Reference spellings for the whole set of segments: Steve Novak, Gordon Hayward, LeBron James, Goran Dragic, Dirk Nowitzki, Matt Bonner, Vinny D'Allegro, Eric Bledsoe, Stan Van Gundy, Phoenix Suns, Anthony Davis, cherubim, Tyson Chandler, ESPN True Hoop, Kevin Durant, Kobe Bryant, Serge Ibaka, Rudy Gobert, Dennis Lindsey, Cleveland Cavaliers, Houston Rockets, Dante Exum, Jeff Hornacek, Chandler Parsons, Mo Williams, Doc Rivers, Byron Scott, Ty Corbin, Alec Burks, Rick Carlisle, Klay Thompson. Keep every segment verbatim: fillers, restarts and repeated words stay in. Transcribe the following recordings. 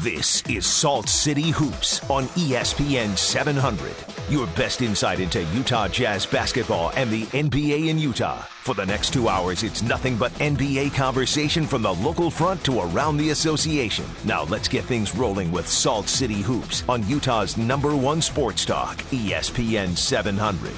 This is Salt City Hoops on E S P N seven hundred. Your best insight into Utah Jazz basketball and the N B A in Utah. For the next two hours, it's nothing but N B A conversation from the local front to around the association. Now let's get things rolling with Salt City Hoops on Utah's number one sports talk, E S P N seven hundred.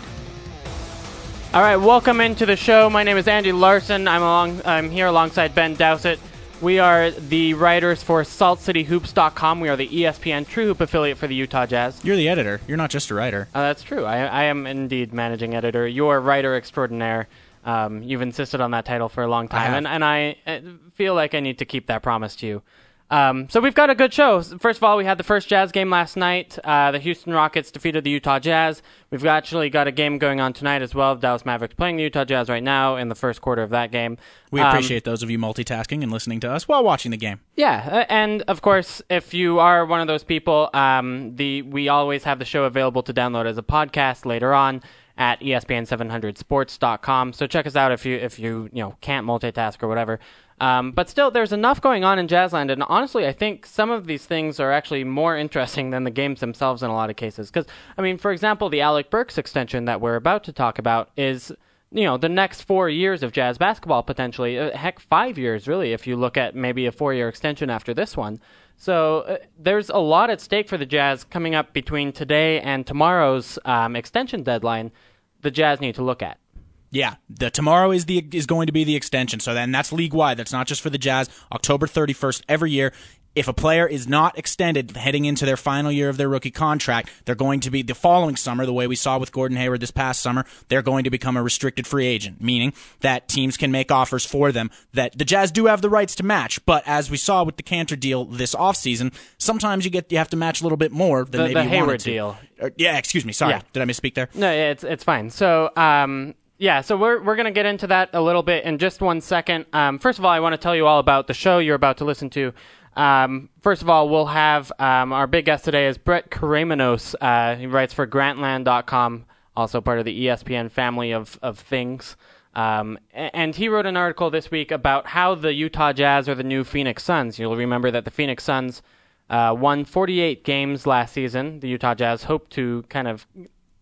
All right, welcome into the show. My name is Andy Larson. I'm along. I'm here alongside Ben Dowsett. We are the writers for Salt City Hoops dot com. We are the E S P N True Hoop affiliate for the Utah Jazz. You're the editor. You're not just a writer. Uh, that's true. I, I am indeed managing editor. You're writer extraordinaire. Um, you've insisted on that title for a long time, I and, and I feel like I need to keep that promise to you. Um, so we've got a good show. First of all, we had the first Jazz game last night. Uh, the Houston Rockets defeated the Utah Jazz. We've actually got a game going on tonight as well. The Dallas Mavericks playing the Utah Jazz right now in the first quarter of that game. We appreciate um, those of you multitasking and listening to us while watching the game. Yeah, and of course, if you are one of those people, um, the we always have the show available to download as a podcast later on at E S P N seven hundred sports dot com. So check us out if you if you you know can't multitask or whatever. Um, but still, there's enough going on in Jazzland, and honestly, I think some of these things are actually more interesting than the games themselves in a lot of cases. Because, I mean, for example, the Alec Burks extension that we're about to talk about is, you know, the next four years of Jazz basketball, potentially. Uh, heck, five years, really, if you look at maybe a four-year extension after this one. So uh, there's a lot at stake for the Jazz coming up between today and tomorrow's um, extension deadline the Jazz need to look at. Yeah, the tomorrow is the is going to be the extension. So then that's league-wide. That's not just for the Jazz. October thirty-first every year. If a player is not extended heading into their final year of their rookie contract, they're going to be, the following summer, the way we saw with Gordon Hayward this past summer, they're going to become a restricted free agent, meaning that teams can make offers for them that the Jazz do have the rights to match. But as we saw with the Kanter deal this offseason, sometimes you get you have to match a little bit more than the, maybe the you Hayward wanted to. Deal. Or, yeah, excuse me. Sorry. Yeah. Did I misspeak there? No, it's it's fine. So, um... Yeah, so we're we're going to get into that a little bit in just one second. Um, first of all, I want to tell you all about the show you're about to listen to. Um, first of all, we'll have um, our big guest today is Brett Koremenos. Uh, he writes for Grantland dot com, also part of the E S P N family of, of things. Um, and he wrote an article this week about how the Utah Jazz are the new Phoenix Suns. You'll remember that the Phoenix Suns uh, won forty-eight games last season. The Utah Jazz hope to kind of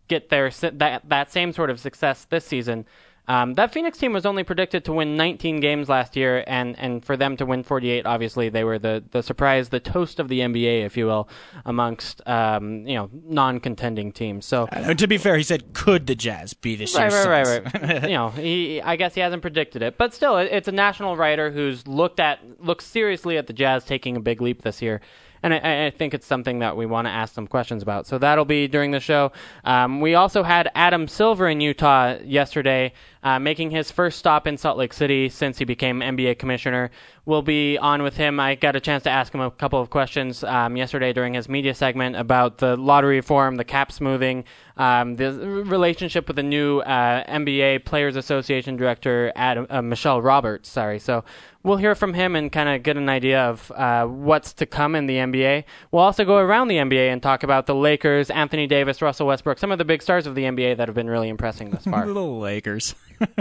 get their that that same sort of success this season. Um, that Phoenix team was only predicted to win nineteen games last year, and, and for them to win forty-eight, obviously they were the, the surprise, the toast of the N B A, if you will, amongst um, you know non-contending teams. So uh, to be fair, he said, "Could the Jazz be this year's Suns?" Right, right, right. You know, he I guess he hasn't predicted it, but still, it's a national writer who's looked at looks seriously at the Jazz taking a big leap this year. And I, I think it's something that we want to ask some questions about. So that'll be during the show. Um, we also had Adam Silver in Utah yesterday, uh, making his first stop in Salt Lake City since he became N B A commissioner. We'll be on with him. I got a chance to ask him a couple of questions um, yesterday during his media segment about the lottery reform, the cap smoothing, um, the relationship with the new uh, N B A Players Association director, Adam, uh, Michelle Roberts. Sorry. So we'll hear from him and kind of get an idea of uh, what's to come in the N B A. We'll also go around the N B A and talk about the Lakers, Anthony Davis, Russell Westbrook, some of the big stars of the N B A that have been really impressing thus far. The Lakers.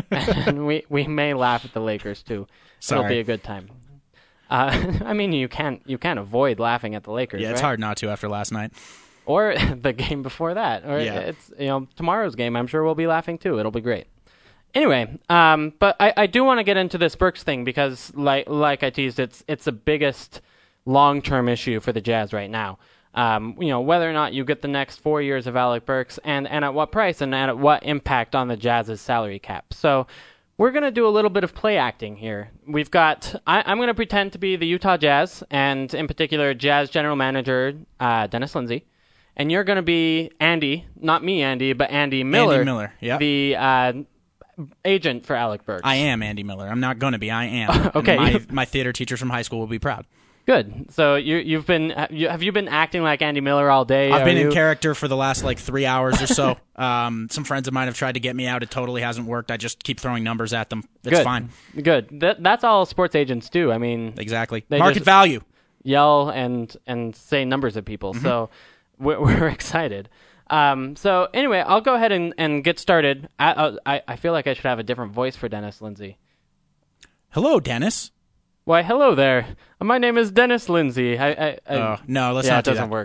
And we, we may laugh at the Lakers, too. Sorry. It'll be a good time. Uh, I mean, you can't you can't avoid laughing at the Lakers, Yeah, it's right? hard not to after last night. Or the game before that. Or yeah. It's you know tomorrow's game, I'm sure we'll be laughing, too. It'll be great. Anyway, um, but I, I do want to get into this Burks thing because, like like I teased, it's it's the biggest long-term issue for the Jazz right now. Um, you know, whether or not you get the next four years of Alec Burks and, and at what price and at what impact on the Jazz's salary cap. So we're going to do a little bit of play acting here. We've got I, I'm going to pretend to be the Utah Jazz and, in particular, Jazz general manager uh, Dennis Lindsey. And you're going to be Andy, not me, Andy, but Andy Miller. Andy Miller, yeah. The uh, agent for Alec Burks. I am Andy Miller. I'm not going to be. I am. Okay. My, my theater teachers from high school will be proud. Good. So you, you've been you, have you been acting like Andy Miller all day? I've Are been you? in character for the last like three hours or so. um, some friends of mine have tried to get me out. It totally hasn't worked. I just keep throwing numbers at them. It's Good. fine. Good. Th- that's all sports agents do. I mean, exactly. Market value. Yell and and say numbers at people. Mm-hmm. So we're, we're excited. Um, so anyway, I'll go ahead and, and get started. I, I I feel like I should have a different voice for Dennis Lindsey. Hello, Dennis. Why, hello there. My name is Dennis Lindsey. I, I, I, oh, no, let's yeah, not do that. Yeah,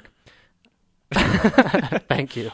it doesn't work. Thank you.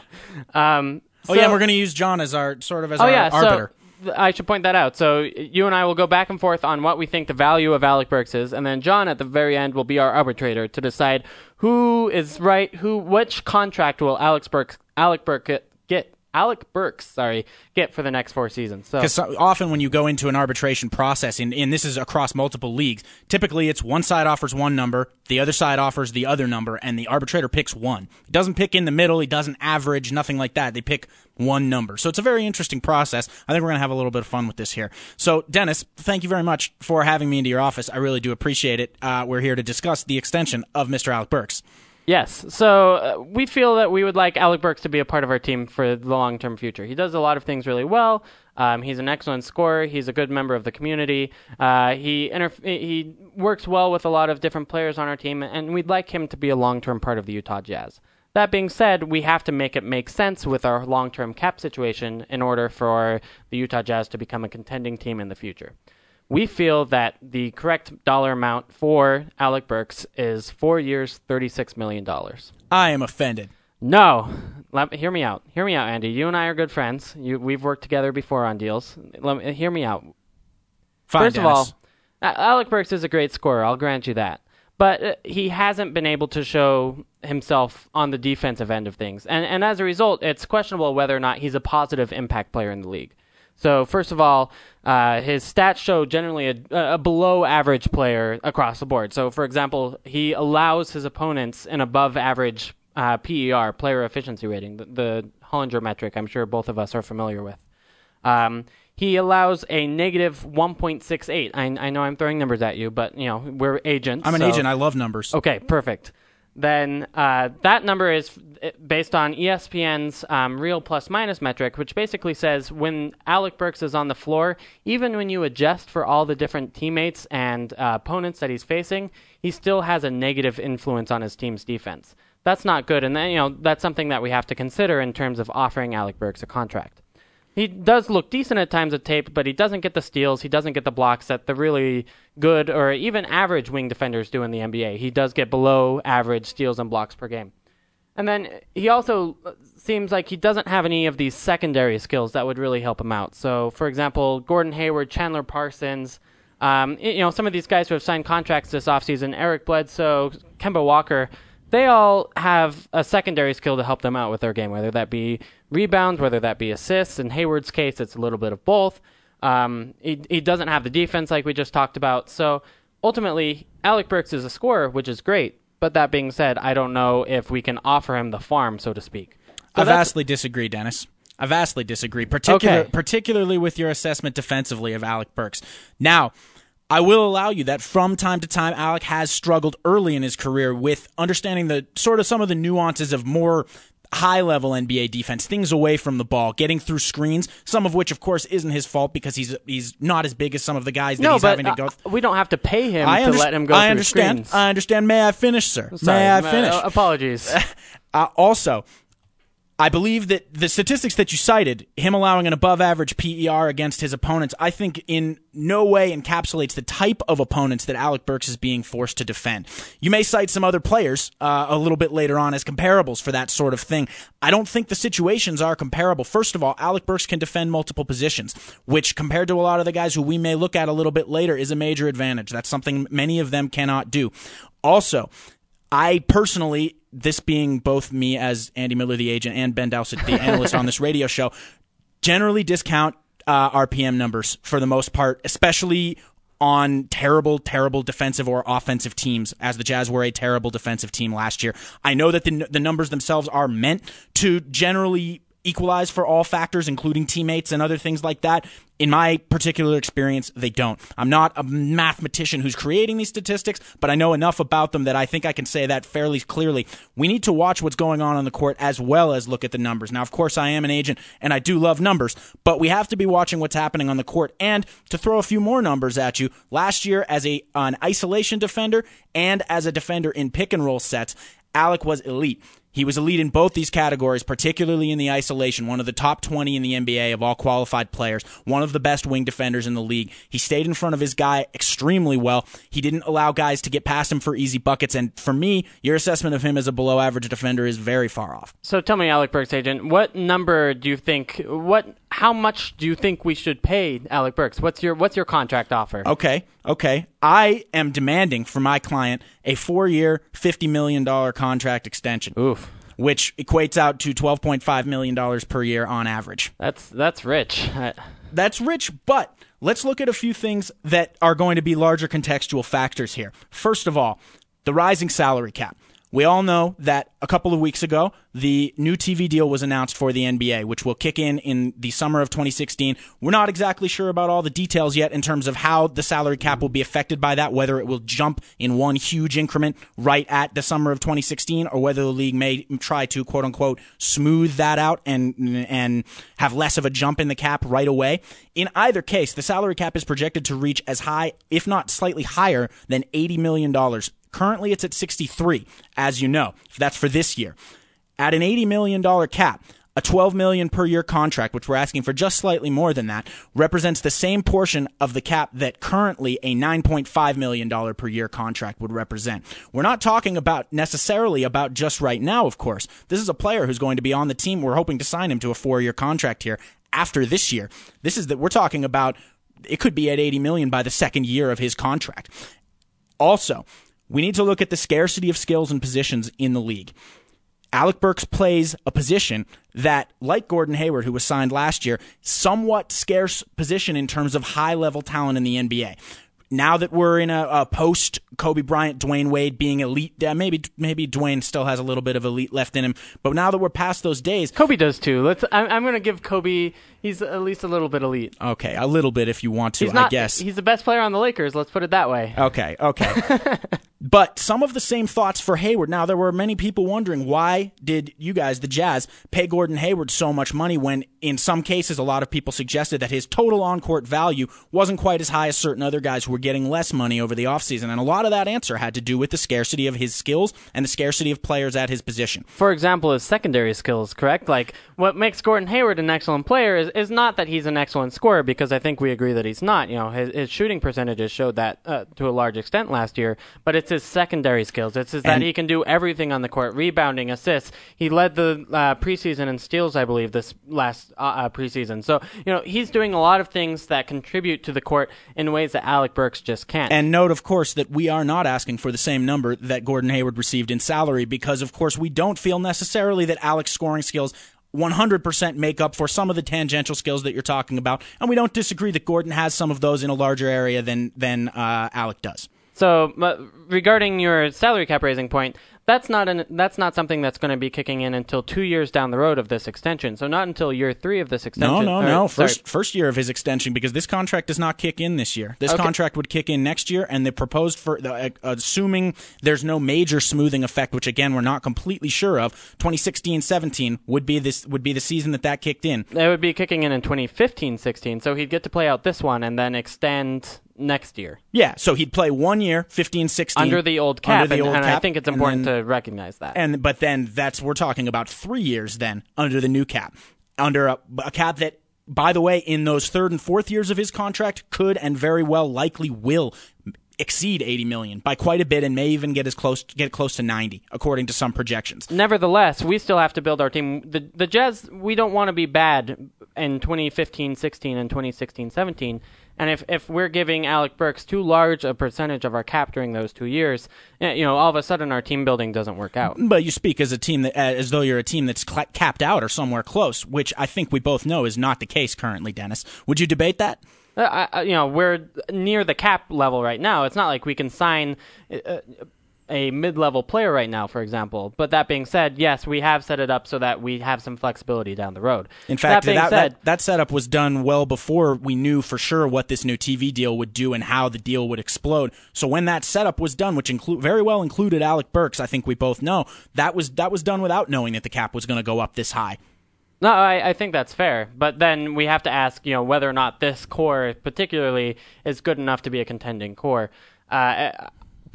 Um, so, oh, yeah, we're going to use John as our sort of as oh, our yeah, arbiter. So I should point that out. So you and I will go back and forth on what we think the value of Alec Burks is, and then John at the very end will be our arbitrator to decide who is right, who which contract will Alec Burks, Alec Burks get. Alec Burks, sorry, get for the next four seasons. Because so. often when you go into an arbitration process, and, and this is across multiple leagues, typically it's one side offers one number, the other side offers the other number, and the arbitrator picks one. He doesn't pick in the middle, he doesn't average, nothing like that. They pick one number. So it's a very interesting process. I think we're going to have a little bit of fun with this here. So, Dennis, thank you very much for having me into your office. I really do appreciate it. Uh, we're here to discuss the extension of Mister Alec Burks. Yes, so uh, we feel that we would like Alec Burks to be a part of our team for the long-term future. He does a lot of things really well. Um, he's an excellent scorer. He's a good member of the community. Uh, he interf- he works well with a lot of different players on our team, and we'd like him to be a long-term part of the Utah Jazz. That being said, we have to make it make sense with our long-term cap situation in order for the Utah Jazz to become a contending team in the future. We feel that the correct dollar amount for Alec Burks is four years, thirty-six million dollars. I am offended. No. Let me, hear me out. Hear me out, Andy. You and I are good friends. You, we've worked together before on deals. Let me, hear me out. Fine, First Dennis. of all, Alec Burks is a great scorer. I'll grant you that. But he hasn't been able to show himself on the defensive end of things. And, and as a result, it's questionable whether or not he's a positive impact player in the league. So, first of all, uh, his stats show generally a, a below-average player across the board. So, for example, he allows his opponents an above-average uh, P E R, player efficiency rating, the, the Hollinger metric I'm sure both of us are familiar with. Um, he allows a negative one point six eight. I, I know I'm throwing numbers at you, but, you know, we're agents. I'm an so. agent. I love numbers. Okay, perfect. Then uh, that number is based on E S P N's um, real plus-minus metric, which basically says when Alec Burks is on the floor, even when you adjust for all the different teammates and uh, opponents that he's facing, he still has a negative influence on his team's defense. That's not good, and then, you know, that's something that we have to consider in terms of offering Alec Burks a contract. He does look decent at times at tape, but he doesn't get the steals, he doesn't get the blocks that the really good or even average wing defenders do in the N B A. He does get below average steals and blocks per game. And then he also seems like he doesn't have any of these secondary skills that would really help him out. So, for example, Gordon Hayward, Chandler Parsons, um, you know, some of these guys who have signed contracts this offseason, Eric Bledsoe, Kemba Walker, they all have a secondary skill to help them out with their game, whether that be rebounds, whether that be assists. In Hayward's case, it's a little bit of both. Um, he, he doesn't have the defense like we just talked about. So ultimately, Alec Burks is a scorer, which is great. But that being said, I don't know if we can offer him the farm, so to speak. So I vastly disagree, Dennis. I vastly disagree, particular, okay. particularly with your assessment defensively of Alec Burks. Now, I will allow you that from time to time, Alec has struggled early in his career with understanding the sort of some of the nuances of more high-level N B A defense, things away from the ball, getting through screens, some of which, of course, isn't his fault because he's he's not as big as some of the guys that no, he's but, having to go through. We don't have to pay him I to under- let him go I through understand, screens. I understand. May I finish, sir? Sorry, May I finish? Uh, apologies. uh, also, I believe that the statistics that you cited, him allowing an above-average P E R against his opponents, I think in no way encapsulates the type of opponents that Alec Burks is being forced to defend. You may cite some other players uh, a little bit later on as comparables for that sort of thing. I don't think the situations are comparable. First of all, Alec Burks can defend multiple positions, which compared to a lot of the guys who we may look at a little bit later is a major advantage. That's something many of them cannot do. Also, I personally... this being both me as Andy Miller, the agent, and Ben Dowsett, the analyst on this radio show, generally discount uh, R P M numbers for the most part, especially on terrible, terrible defensive or offensive teams, as the Jazz were a terrible defensive team last year. I know that the, the numbers themselves are meant to generally equalize for all factors, including teammates and other things like that. In my particular experience, they don't. I'm not a mathematician who's creating these statistics, but I know enough about them that I think I can say that fairly clearly. We need to watch what's going on on the court as well as look at the numbers. Now, of course, I am an agent, and I do love numbers, but we have to be watching what's happening on the court. And to throw a few more numbers at you, last year as a an isolation defender and as a defender in pick-and-roll sets, Alec was elite. He was a lead in both these categories, particularly in the isolation, one of the top twenty in the N B A of all qualified players, one of the best wing defenders in the league. He stayed in front of his guy extremely well. He didn't allow guys to get past him for easy buckets. And for me, your assessment of him as a below average defender is very far off. So tell me, Alec Burks agent, what number do you think, what, how much do you think we should pay Alec Burks? What's your, what's your contract offer? Okay. Okay. I am demanding for my client a four-year, fifty million dollars contract extension. Oof. Which equates out to twelve point five million dollars per year on average. That's that's rich. I... That's rich, but let's look at a few things that are going to be larger contextual factors here. First of all, the rising salary cap. We all know that a couple of weeks ago, the new T V deal was announced for the N B A, which will kick in in the summer of twenty sixteen. We're not exactly sure about all the details yet in terms of how the salary cap will be affected by that, whether it will jump in one huge increment right at the summer of twenty sixteen, or whether the league may try to, quote-unquote, smooth that out and, and have less of a jump in the cap right away. In either case, the salary cap is projected to reach as high, if not slightly higher, than eighty million dollars. Currently, it's at sixty-three, as you know. That's for this year. At an eighty million dollars cap, a twelve million dollars per year contract, which we're asking for just slightly more than that, represents the same portion of the cap that currently a nine point five million dollars per year contract would represent. We're not talking about necessarily about just right now, of course. This is a player who's going to be on the team. We're hoping to sign him to a four-year contract here after this year. This is that we're talking about. It could be at eighty million dollars by the second year of his contract. Also, we need to look at the scarcity of skills and positions in the league. Alec Burks plays a position that, like Gordon Hayward, who was signed last year, somewhat scarce position in terms of high-level talent in the N B A. Now that we're in a, a post-Kobe Bryant, Dwayne Wade being elite, uh, maybe maybe Dwayne still has a little bit of elite left in him, but now that we're past those days... Kobe does too. Let's. I'm, I'm going to give Kobe... He's at least a little bit elite. Okay, a little bit if you want to, he's not, I guess. He's the best player on the Lakers, let's put it that way. Okay, okay. But some of the same thoughts for Hayward. Now, there were many people wondering, why did you guys, the Jazz, pay Gordon Hayward so much money when, in some cases, a lot of people suggested that his total on-court value wasn't quite as high as certain other guys who were getting less money over the offseason. And a lot of that answer had to do with the scarcity of his skills and the scarcity of players at his position. For example, his secondary skills, correct? Like, what makes Gordon Hayward an excellent player is is not that he's an excellent scorer, because I think we agree that he's not. You know, his, his shooting percentages showed that uh, to a large extent last year, but it's his secondary skills. It's his, that he can do everything on the court, rebounding, assists. He led the uh, preseason in steals, I believe, this last uh, uh, preseason. So, you know, he's doing a lot of things that contribute to the court in ways that Alec Burks just can't. And note, of course, that we are not asking for the same number that Gordon Hayward received in salary, because, of course, we don't feel necessarily that Alec's scoring skills one hundred percent make up for some of the tangential skills that you're talking about, and we don't disagree that Gordon has some of those in a larger area than than uh, Alec does. So, uh, regarding your salary cap raising point, that's not an, that's not something that's going to be kicking in until two years down the road of this extension. So not until year three of this extension. No, no, or, no. First sorry. first year of his extension, because this contract does not kick in this year. This okay. contract would kick in next year, and the proposed for uh, assuming there's no major smoothing effect, which again we're not completely sure of. twenty sixteen seventeen would be this would be the season that that kicked in. It would be kicking in in twenty fifteen sixteen. So he'd get to play out this one and then extend next year. Yeah, so he'd play one year, fifteen sixteen. Under the old cap, under the and, old and cap, I think it's important then, to recognize that. And But then that's we're talking about three years then under the new cap, under a, a cap that, by the way, in those third and fourth years of his contract could and very well likely will exceed eighty million dollars by quite a bit, and may even get as close get close to ninety, according to some projections. Nevertheless, we still have to build our team. The, the Jazz, we don't want to be bad in twenty fifteen sixteen and twenty sixteen seventeen. And if, if we're giving Alec Burks too large a percentage of our cap during those two years, you know, all of a sudden our team building doesn't work out. But you speak as a team that, as though you're a team that's capped out or somewhere close, which I think we both know is not the case currently, Dennis. Would you debate that? Uh, I, you know, we're near the cap level right now. It's not like we can sign a, a mid-level player right now, for example. But that being said, yes, we have set it up so that we have some flexibility down the road. In fact, that, that, said, that, that setup was done well before we knew for sure what this new T V deal would do and how the deal would explode. So when that setup was done, which include, very well included Alec Burks, I think we both know, that was that was done without knowing that the cap was going to go up this high. No, I, I think that's fair. But then we have to ask, you know, whether or not this core particularly is good enough to be a contending core. Uh,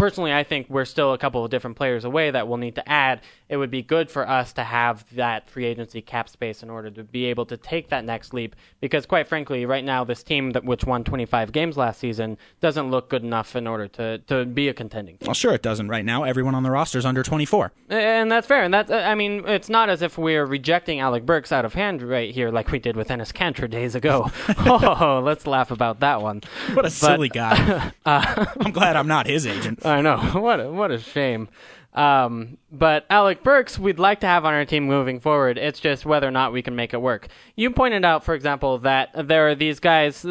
personally, I think we're still a couple of different players away that we'll need to add. It would be good for us to have that free agency cap space in order to be able to take that next leap, because quite frankly, right now, this team that which won twenty-five games last season doesn't look good enough in order to, to be a contending team. Well, sure it doesn't. Right now, everyone on the roster is under twenty-four. And that's fair. And that's, I mean, it's not as if we're rejecting Alec Burks out of hand right here like we did with Enes Kanter days ago. Oh, let's laugh about that one. What a but, silly guy. Uh, I'm glad I'm not his agent. I know. What a, what a shame. Um, but Alec Burks, we'd like to have on our team moving forward. It's just whether or not we can make it work. You pointed out, for example, that there are these guys.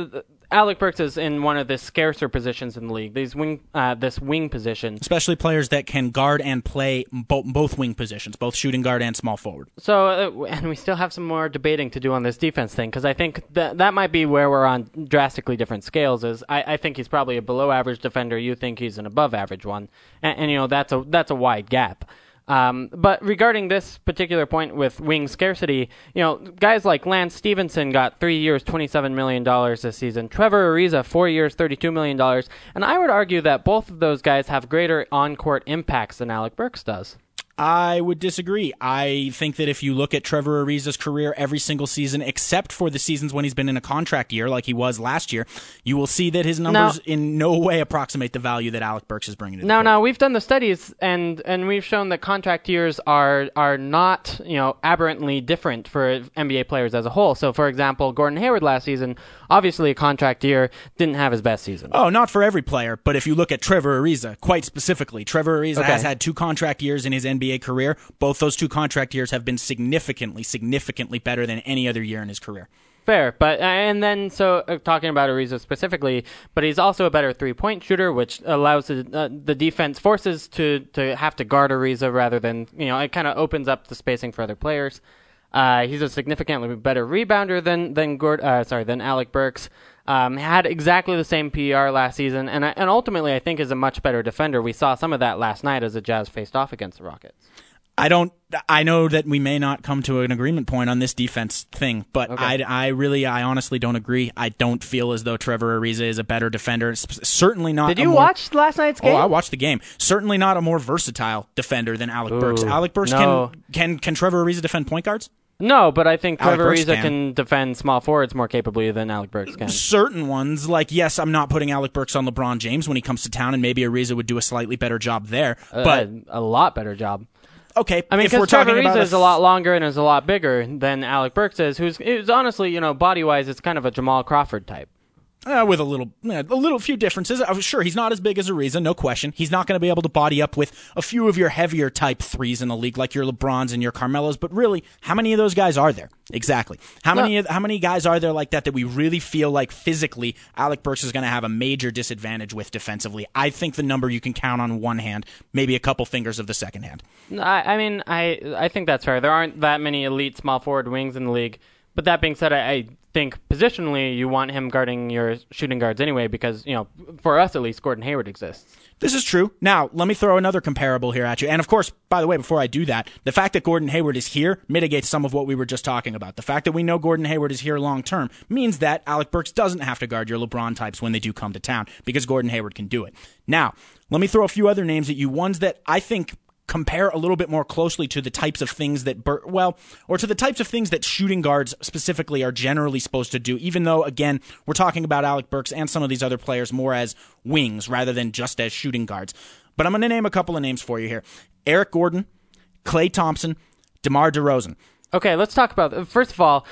Alec Burks is in one of the scarcer positions in the league, these wing, uh, this wing position. Especially players that can guard and play bo- both wing positions, both shooting guard and small forward. So, uh, and we still have some more debating to do on this defense thing, because I think that that might be where we're on drastically different scales. Is I, I think he's probably a below-average defender. You think he's an above-average one, and, and you know that's a that's a wide gap. Um, but regarding this particular point with wing scarcity, you know, guys like Lance Stevenson got three years, twenty-seven million dollars this season. Trevor Ariza, four years, thirty-two million dollars. And I would argue that both of those guys have greater on-court impacts than Alec Burks does. I would disagree. I think that if you look at Trevor Ariza's career every single season, except for the seasons when he's been in a contract year like he was last year, you will see that his numbers now, in no way approximate the value that Alec Burks is bringing to the No, no, we've done the studies, and, and we've shown that contract years are are not, you know, aberrantly different for N B A players as a whole. So, for example, Gordon Hayward last season, obviously a contract year, didn't have his best season. Oh, not for every player, but if you look at Trevor Ariza, quite specifically, Trevor Ariza okay. has had two contract years in his N B A career. Both those two contract years have been significantly, significantly better than any other year in his career. Fair, but and then so uh, talking about Ariza specifically, but he's also a better three-point shooter, which allows the, uh, the defense forces to to have to guard Ariza rather than, you know, it kind of opens up the spacing for other players. Uh, he's a significantly better rebounder than than Gord, uh, sorry than Alec Burks. Um, had exactly the same P R last season, and and ultimately I think is a much better defender. We saw some of that last night as the Jazz faced off against the Rockets. I don't. I know that we may not come to an agreement point on this defense thing, but okay. I, I really, I honestly don't agree. I don't feel as though Trevor Ariza is a better defender. S- certainly not. Did you more, watch last night's game? Oh, I watched the game. Certainly not a more versatile defender than Alec Ooh, Burks. Alec Burks no. can can can Trevor Ariza defend point guards? No, but I think Trevor Ariza can. can defend small forwards more capably than Alec Burks can. Certain ones, like, yes, I'm not putting Alec Burks on LeBron James when he comes to town, and maybe Ariza would do a slightly better job there. But uh, a lot better job. Okay, I mean, because Trevor Ariza is a lot longer and is a lot bigger than Alec Burks is, who's, who's honestly, you know, body-wise, it's kind of a Jamal Crawford type. Uh, with a little, a little few differences. I'm sure he's not as big as Ariza, no question. He's not going to be able to body up with a few of your heavier type threes in the league, like your LeBrons and your Carmelos. But really, how many of those guys are there? Exactly. How no. many, how many guys are there like that that we really feel like physically Alec Burks is going to have a major disadvantage with defensively? I think the number you can count on one hand, maybe a couple fingers of the second hand. I, I mean, I, I think that's fair. There aren't that many elite small forward wings in the league. But that being said, I, I think positionally you want him guarding your shooting guards anyway because, you know, for us at least, Gordon Hayward exists. This is true. Now, let me throw another comparable here at you. And, of course, by the way, before I do that, the fact that Gordon Hayward is here mitigates some of what we were just talking about. The fact that we know Gordon Hayward is here long-term means that Alec Burks doesn't have to guard your LeBron types when they do come to town because Gordon Hayward can do it. Now, let me throw a few other names at you, ones that I think compare a little bit more closely to the types of things that, Bur- well, or to the types of things that shooting guards specifically are generally supposed to do, even though, again, we're talking about Alec Burks and some of these other players more as wings rather than just as shooting guards. But I'm going to name a couple of names for you here. Eric Gordon, Klay Thompson, DeMar DeRozan. Okay, let's talk about that. First of all,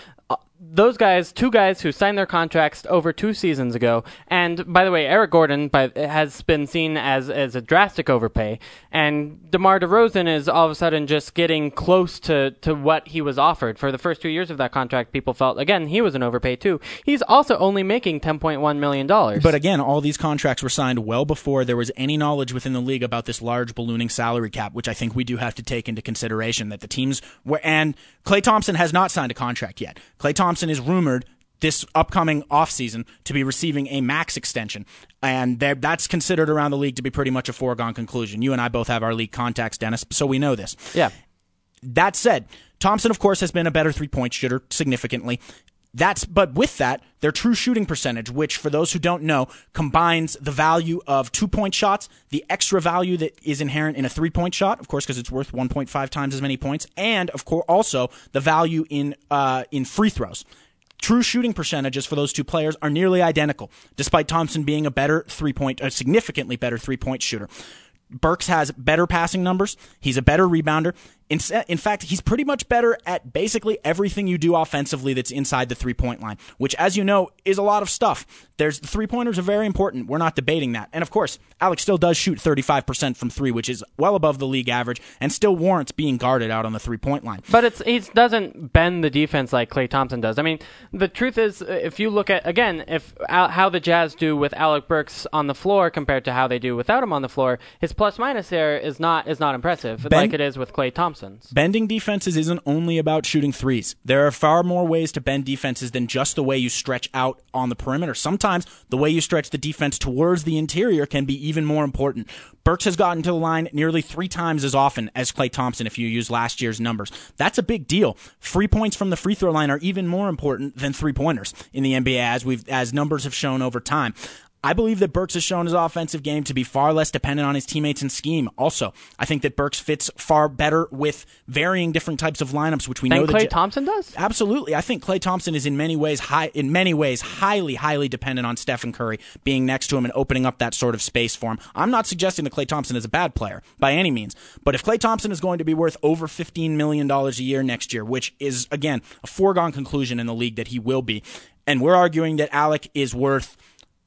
those guys, two guys who signed their contracts over two seasons ago, and by the way, Eric Gordon by, has been seen as, as a drastic overpay, and DeMar DeRozan is all of a sudden just getting close to, to what he was offered. For the first two years of that contract, people felt, again, he was an overpay too. He's also only making ten point one million dollars. But again, all these contracts were signed well before there was any knowledge within the league about this large ballooning salary cap, which I think we do have to take into consideration, that the teams were, and Klay Thompson has not signed a contract yet. Klay Thompson Thompson is rumored this upcoming offseason to be receiving a max extension, and that's considered around the league to be pretty much a foregone conclusion. You and I both have our league contacts, Dennis, so we know this. Yeah. That said, Thompson, of course, has been a better three-point shooter significantly. That's but with that, their true shooting percentage, which for those who don't know, combines the value of two-point shots, the extra value that is inherent in a three-point shot, of course, because it's worth one point five times as many points, and of course also the value in uh, in free throws. True shooting percentages for those two players are nearly identical, despite Thompson being a better three-point, a significantly better three-point shooter. Burks has better passing numbers. He's a better rebounder. In, in fact, he's pretty much better at basically everything you do offensively that's inside the three-point line, which, as you know, is a lot of stuff. There's the three-pointers are very important. We're not debating that. And, of course, Alec still does shoot thirty-five percent from three, which is well above the league average and still warrants being guarded out on the three-point line. But it's it doesn't bend the defense like Klay Thompson does. I mean, the truth is, if you look at, again, if how the Jazz do with Alec Burks on the floor compared to how they do without him on the floor, his plus-minus there is not is not impressive ben- like it is with Klay Thompson. Bending defenses isn't only about shooting threes. There are far more ways to bend defenses than just the way you stretch out on the perimeter. Sometimes the way you stretch the defense towards the interior can be even more important. Burks has gotten to the line nearly three times as often as Klay Thompson if you use last year's numbers. That's a big deal. Free points from the free throw line are even more important than three-pointers in the N B A, as we've as numbers have shown over time. I believe that Burks has shown his offensive game to be far less dependent on his teammates and scheme. Also, I think that Burks fits far better with varying different types of lineups, which we know that Klay J- Thompson does? Absolutely. I think Klay Thompson is in many ways high, in many ways highly, highly dependent on Stephen Curry being next to him and opening up that sort of space for him. I'm not suggesting that Klay Thompson is a bad player by any means, but if Klay Thompson is going to be worth over fifteen million dollars a year next year, which is, again, a foregone conclusion in the league that he will be, and we're arguing that Alec is worth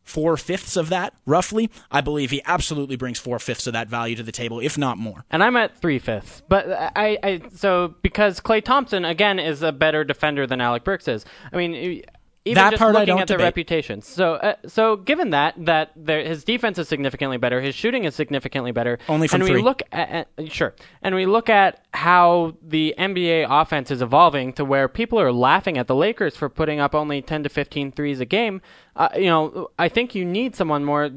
four-fifths of that, roughly, I believe he absolutely brings four-fifths of that value to the table, if not more. And I'm at three-fifths. But I, I, so, because Klay Thompson, again, is a better defender than Alec Burks is. I mean, even that just part looking I don't at their debate. Reputations. So, uh, so given that, that there, his defense is significantly better, his shooting is significantly better. Only from and three. We look at, uh, sure. And we look at how the N B A offense is evolving to where people are laughing at the Lakers for putting up only ten to fifteen threes a game. Uh, you know, I think you need someone more,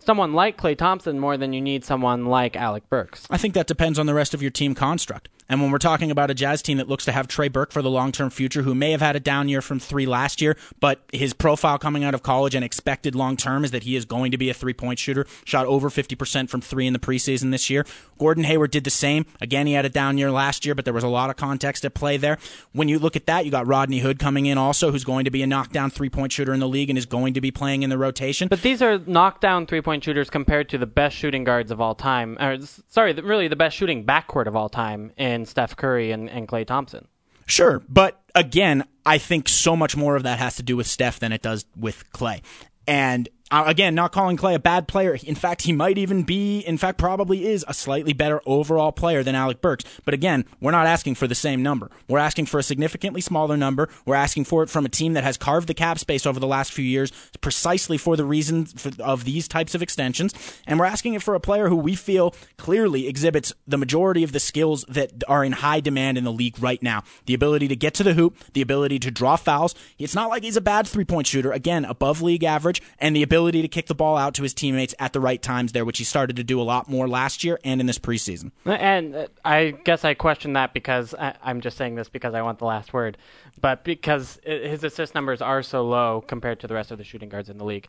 someone like Klay Thompson more than you need someone like Alec Burks. I think that depends on the rest of your team construct. And when we're talking about a Jazz team that looks to have Trey Burke for the long-term future, who may have had a down year from three last year, but his profile coming out of college and expected long-term is that he is going to be a three-point shooter, shot over fifty percent from three in the preseason this year. Gordon Hayward did the same. Again, he had a down year last year, but there was a lot of context at play there. When you look at that, you got Rodney Hood coming in also, who's going to be a knockdown three-point shooter in the league and is going to be playing in the rotation. But these are knockdown three-point shooters compared to the best shooting guards of all time. Or, sorry, really the best shooting backcourt of all time in Steph Curry and, and Klay Thompson. Sure, but again, I think so much more of that has to do with Steph than it does with Klay. And uh, again, not calling Klay a bad player. In fact, he might even be, in fact, probably is a slightly better overall player than Alec Burks. But again, we're not asking for the same number. We're asking for a significantly smaller number. We're asking for it from a team that has carved the cap space over the last few years precisely for the reason for, of these types of extensions. And we're asking it for a player who we feel clearly exhibits the majority of the skills that are in high demand in the league right now. The ability to get to the hoop, the ability to draw fouls. It's not like he's a bad three-point shooter. Again, above league average, and the ability to kick the ball out to his teammates at the right times there, which he started to do a lot more last year and in this preseason. And I guess I question that because I, I'm just saying this because I want the last word, but because his assist numbers are so low compared to the rest of the shooting guards in the league.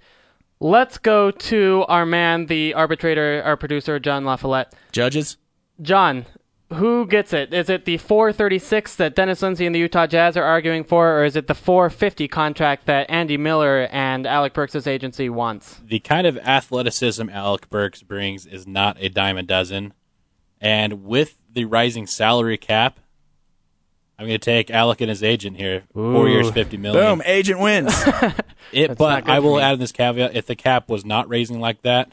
Let's go to our man, the arbitrator, our producer, John Lafollette. Judges? John, who gets it? Is it the four thirty-six that Dennis Lindsey and the Utah Jazz are arguing for, or is it the four fifty contract that Andy Miller and Alec Burks' agency wants? The kind of athleticism Alec Burks brings is not a dime a dozen. And with the rising salary cap, I'm going to take Alec and his agent here. Ooh. Four years, fifty million dollars. Boom, agent wins. it, but I will add this caveat, if the cap was not raising like that,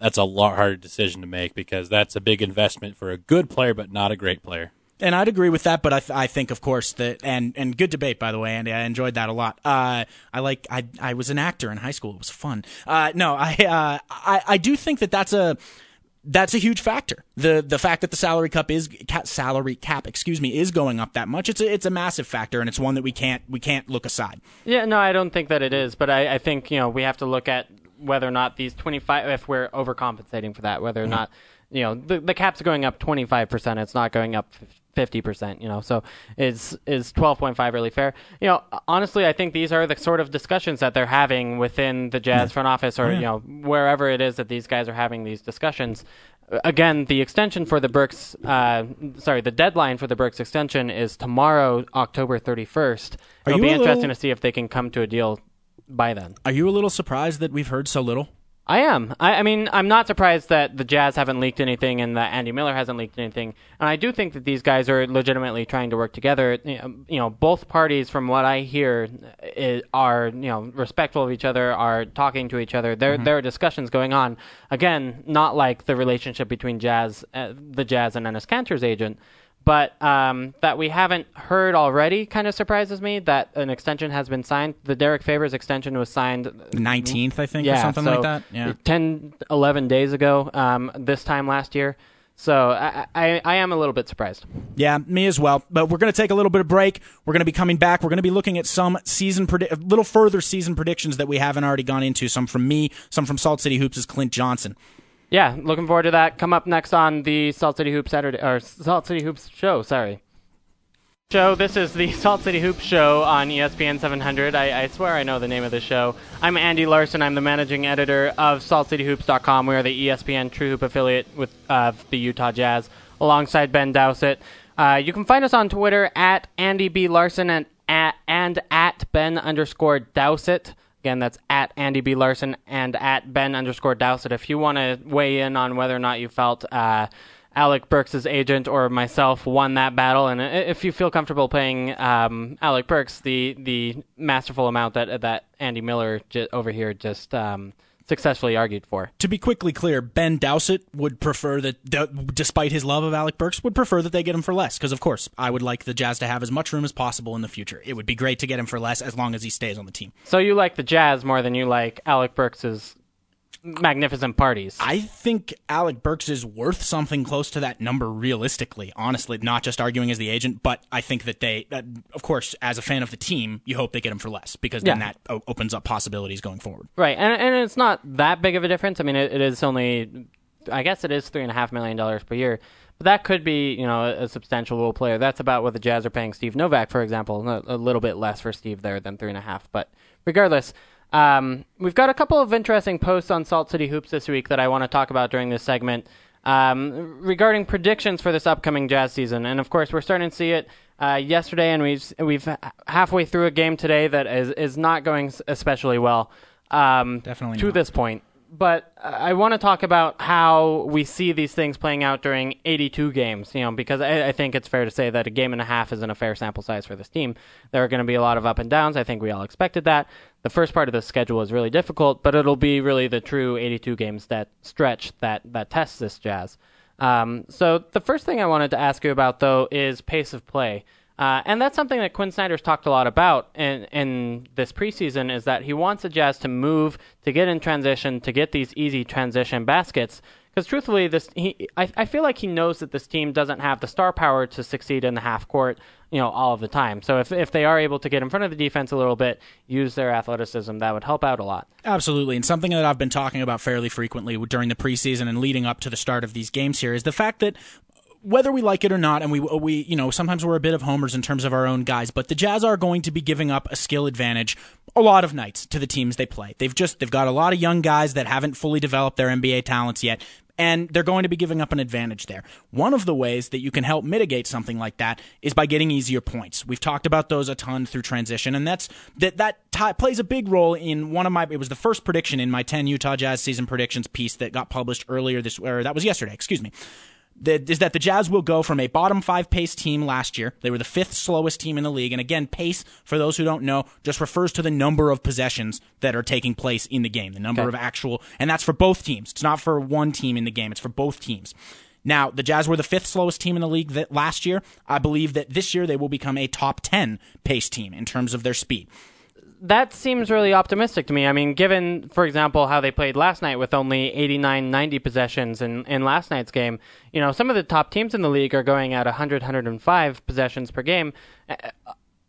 that's a lot harder decision to make because that's a big investment for a good player, but not a great player. And I'd agree with that, but I, th- I think, of course, that and, and good debate, by the way, Andy. I enjoyed that a lot. Uh, I like I I was an actor in high school; it was fun. Uh, no, I, uh, I I do think that that's a that's a huge factor. the The fact that the salary cap is ca- salary cap, excuse me, is going up that much. It's a, it's a massive factor, and it's one that we can't we can't look aside. Yeah, no, I don't think that it is, but I, I think you know we have to look at whether or not these twenty-five, if we're overcompensating for that, whether or mm-hmm. not, you know, the, the cap's going up twenty-five percent, it's not going up fifty percent, you know, so is is twelve point five really fair? You know, honestly, I think these are the sort of discussions that they're having within the Jazz front office, or, oh, yeah. you know, wherever it is that these guys are having these discussions. Again, the extension for the Burks, uh, sorry, the deadline for the Burks extension is tomorrow, October thirty-first. Are It'll be interesting little... to see if they can come to a deal by then. Are you a little surprised that we've heard so little? I am. I, I mean, I'm not surprised that the Jazz haven't leaked anything and that Andy Miller hasn't leaked anything. And I do think that these guys are legitimately trying to work together. You know, both parties, from what I hear, is, are, you know, respectful of each other, are talking to each other. There mm-hmm. there are discussions going on. Again, not like the relationship between Jazz, uh, the Jazz and Enes Kanter's agent. But um, that we haven't heard already kind of surprises me that an extension has been signed. The Derek Favors extension was signed nineteenth, I think, yeah, or something so like that. Yeah, ten, eleven days ago, um, this time last year. So I, I, I am a little bit surprised. Yeah, me as well. But we're going to take a little bit of break. We're going to be coming back. We're going to be looking at some season predi- little further season predictions that we haven't already gone into, some from me, some from Salt City Hoops' Clint Johnson. Yeah, looking forward to that. Come up next on the Salt City Hoops Saturday or Salt City Hoops show. Sorry, show. This is the Salt City Hoops show on E S P N seven hundred. I, I swear I know the name of the show. I'm Andy Larson. I'm the managing editor of Salt City Hoops dot com. We are the E S P N True Hoop affiliate with uh, the Utah Jazz, alongside Ben Dowsett. Uh, you can find us on Twitter at Andy B Larson and at and at Ben underscore Dowsett. Again, that's at Andy B. Larson and at Ben underscore Dowsett. If you want to weigh in on whether or not you felt uh, Alec Burks' agent or myself won that battle, and if you feel comfortable paying um, Alec Burks the the masterful amount that that Andy Miller j- over here just um, successfully argued for. To be quickly clear, Ben Dowsett would prefer that, d- despite his love of Alec Burks, would prefer that they get him for less, because, of course, I would like the Jazz to have as much room as possible in the future. It would be great to get him for less as long as he stays on the team. So you like the Jazz more than you like Alec Burks' magnificent parties. I think Alec Burks is worth something close to that number realistically, honestly, not just arguing as the agent, but I think that they, uh, of course, as a fan of the team, you hope they get him for less, because yeah. then that o- opens up possibilities going forward. Right, and and it's not that big of a difference. I mean, it, it is only, I guess it is three point five million dollars per year, but that could be, you know, a, a substantial role player. That's about what the Jazz are paying Steve Novak, for example, a, a little bit less for Steve there than three point five, but regardless, Um, we've got a couple of interesting posts on Salt City Hoops this week that I want to talk about during this segment um, regarding predictions for this upcoming Jazz season. And, of course, we're starting to see it uh, yesterday, and we've we've halfway through a game today that is, is not going especially well um, Definitely to not. This point. But I want to talk about how we see these things playing out during eighty-two games, you know, because I, I think it's fair to say that a game and a half isn't a fair sample size for this team. There are going to be a lot of up and downs. I think we all expected that. The first part of the schedule is really difficult, but it'll be really the true eighty-two games that stretch that, that tests this Jazz. Um, so the first thing I wanted to ask you about, though, is pace of play. Uh, and that's something that Quinn Snyder's talked a lot about in, in this preseason, is that he wants the Jazz to move, to get in transition, to get these easy transition baskets. Because truthfully, this he I, I feel like he knows that this team doesn't have the star power to succeed in the half court, you know, all of the time. So if if they are able to get in front of the defense a little bit, use their athleticism, that would help out a lot. Absolutely. And something that I've been talking about fairly frequently during the preseason and leading up to the start of these games here is the fact that, whether we like it or not, and we, we, you know, sometimes we're a bit of homers in terms of our own guys, but the Jazz are going to be giving up a skill advantage a lot of nights to the teams they play. They've just, they've got a lot of young guys that haven't fully developed their N B A talents yet, and they're going to be giving up an advantage there. One of the ways that you can help mitigate something like that is by getting easier points. We've talked about those a ton through transition, and that's that that t- plays a big role in one of my. It was the first prediction in my ten Utah Jazz season predictions piece that got published earlier this, or that was yesterday. Excuse me. Is that the Jazz will go from a bottom five pace team last year. They were the fifth slowest team in the league. And again, pace, for those who don't know, just refers to the number of possessions that are taking place in the game, the number okay. of actual, and that's for both teams. It's not for one team in the game. It's for both teams. Now, the Jazz were the fifth slowest team in the league that last year. I believe that this year they will become a top ten pace team in terms of their speed. That seems really optimistic to me. I mean, given, for example, how they played last night with only eighty-nine, ninety possessions in, in last night's game, you know, some of the top teams in the league are going at one hundred, one hundred five possessions per game.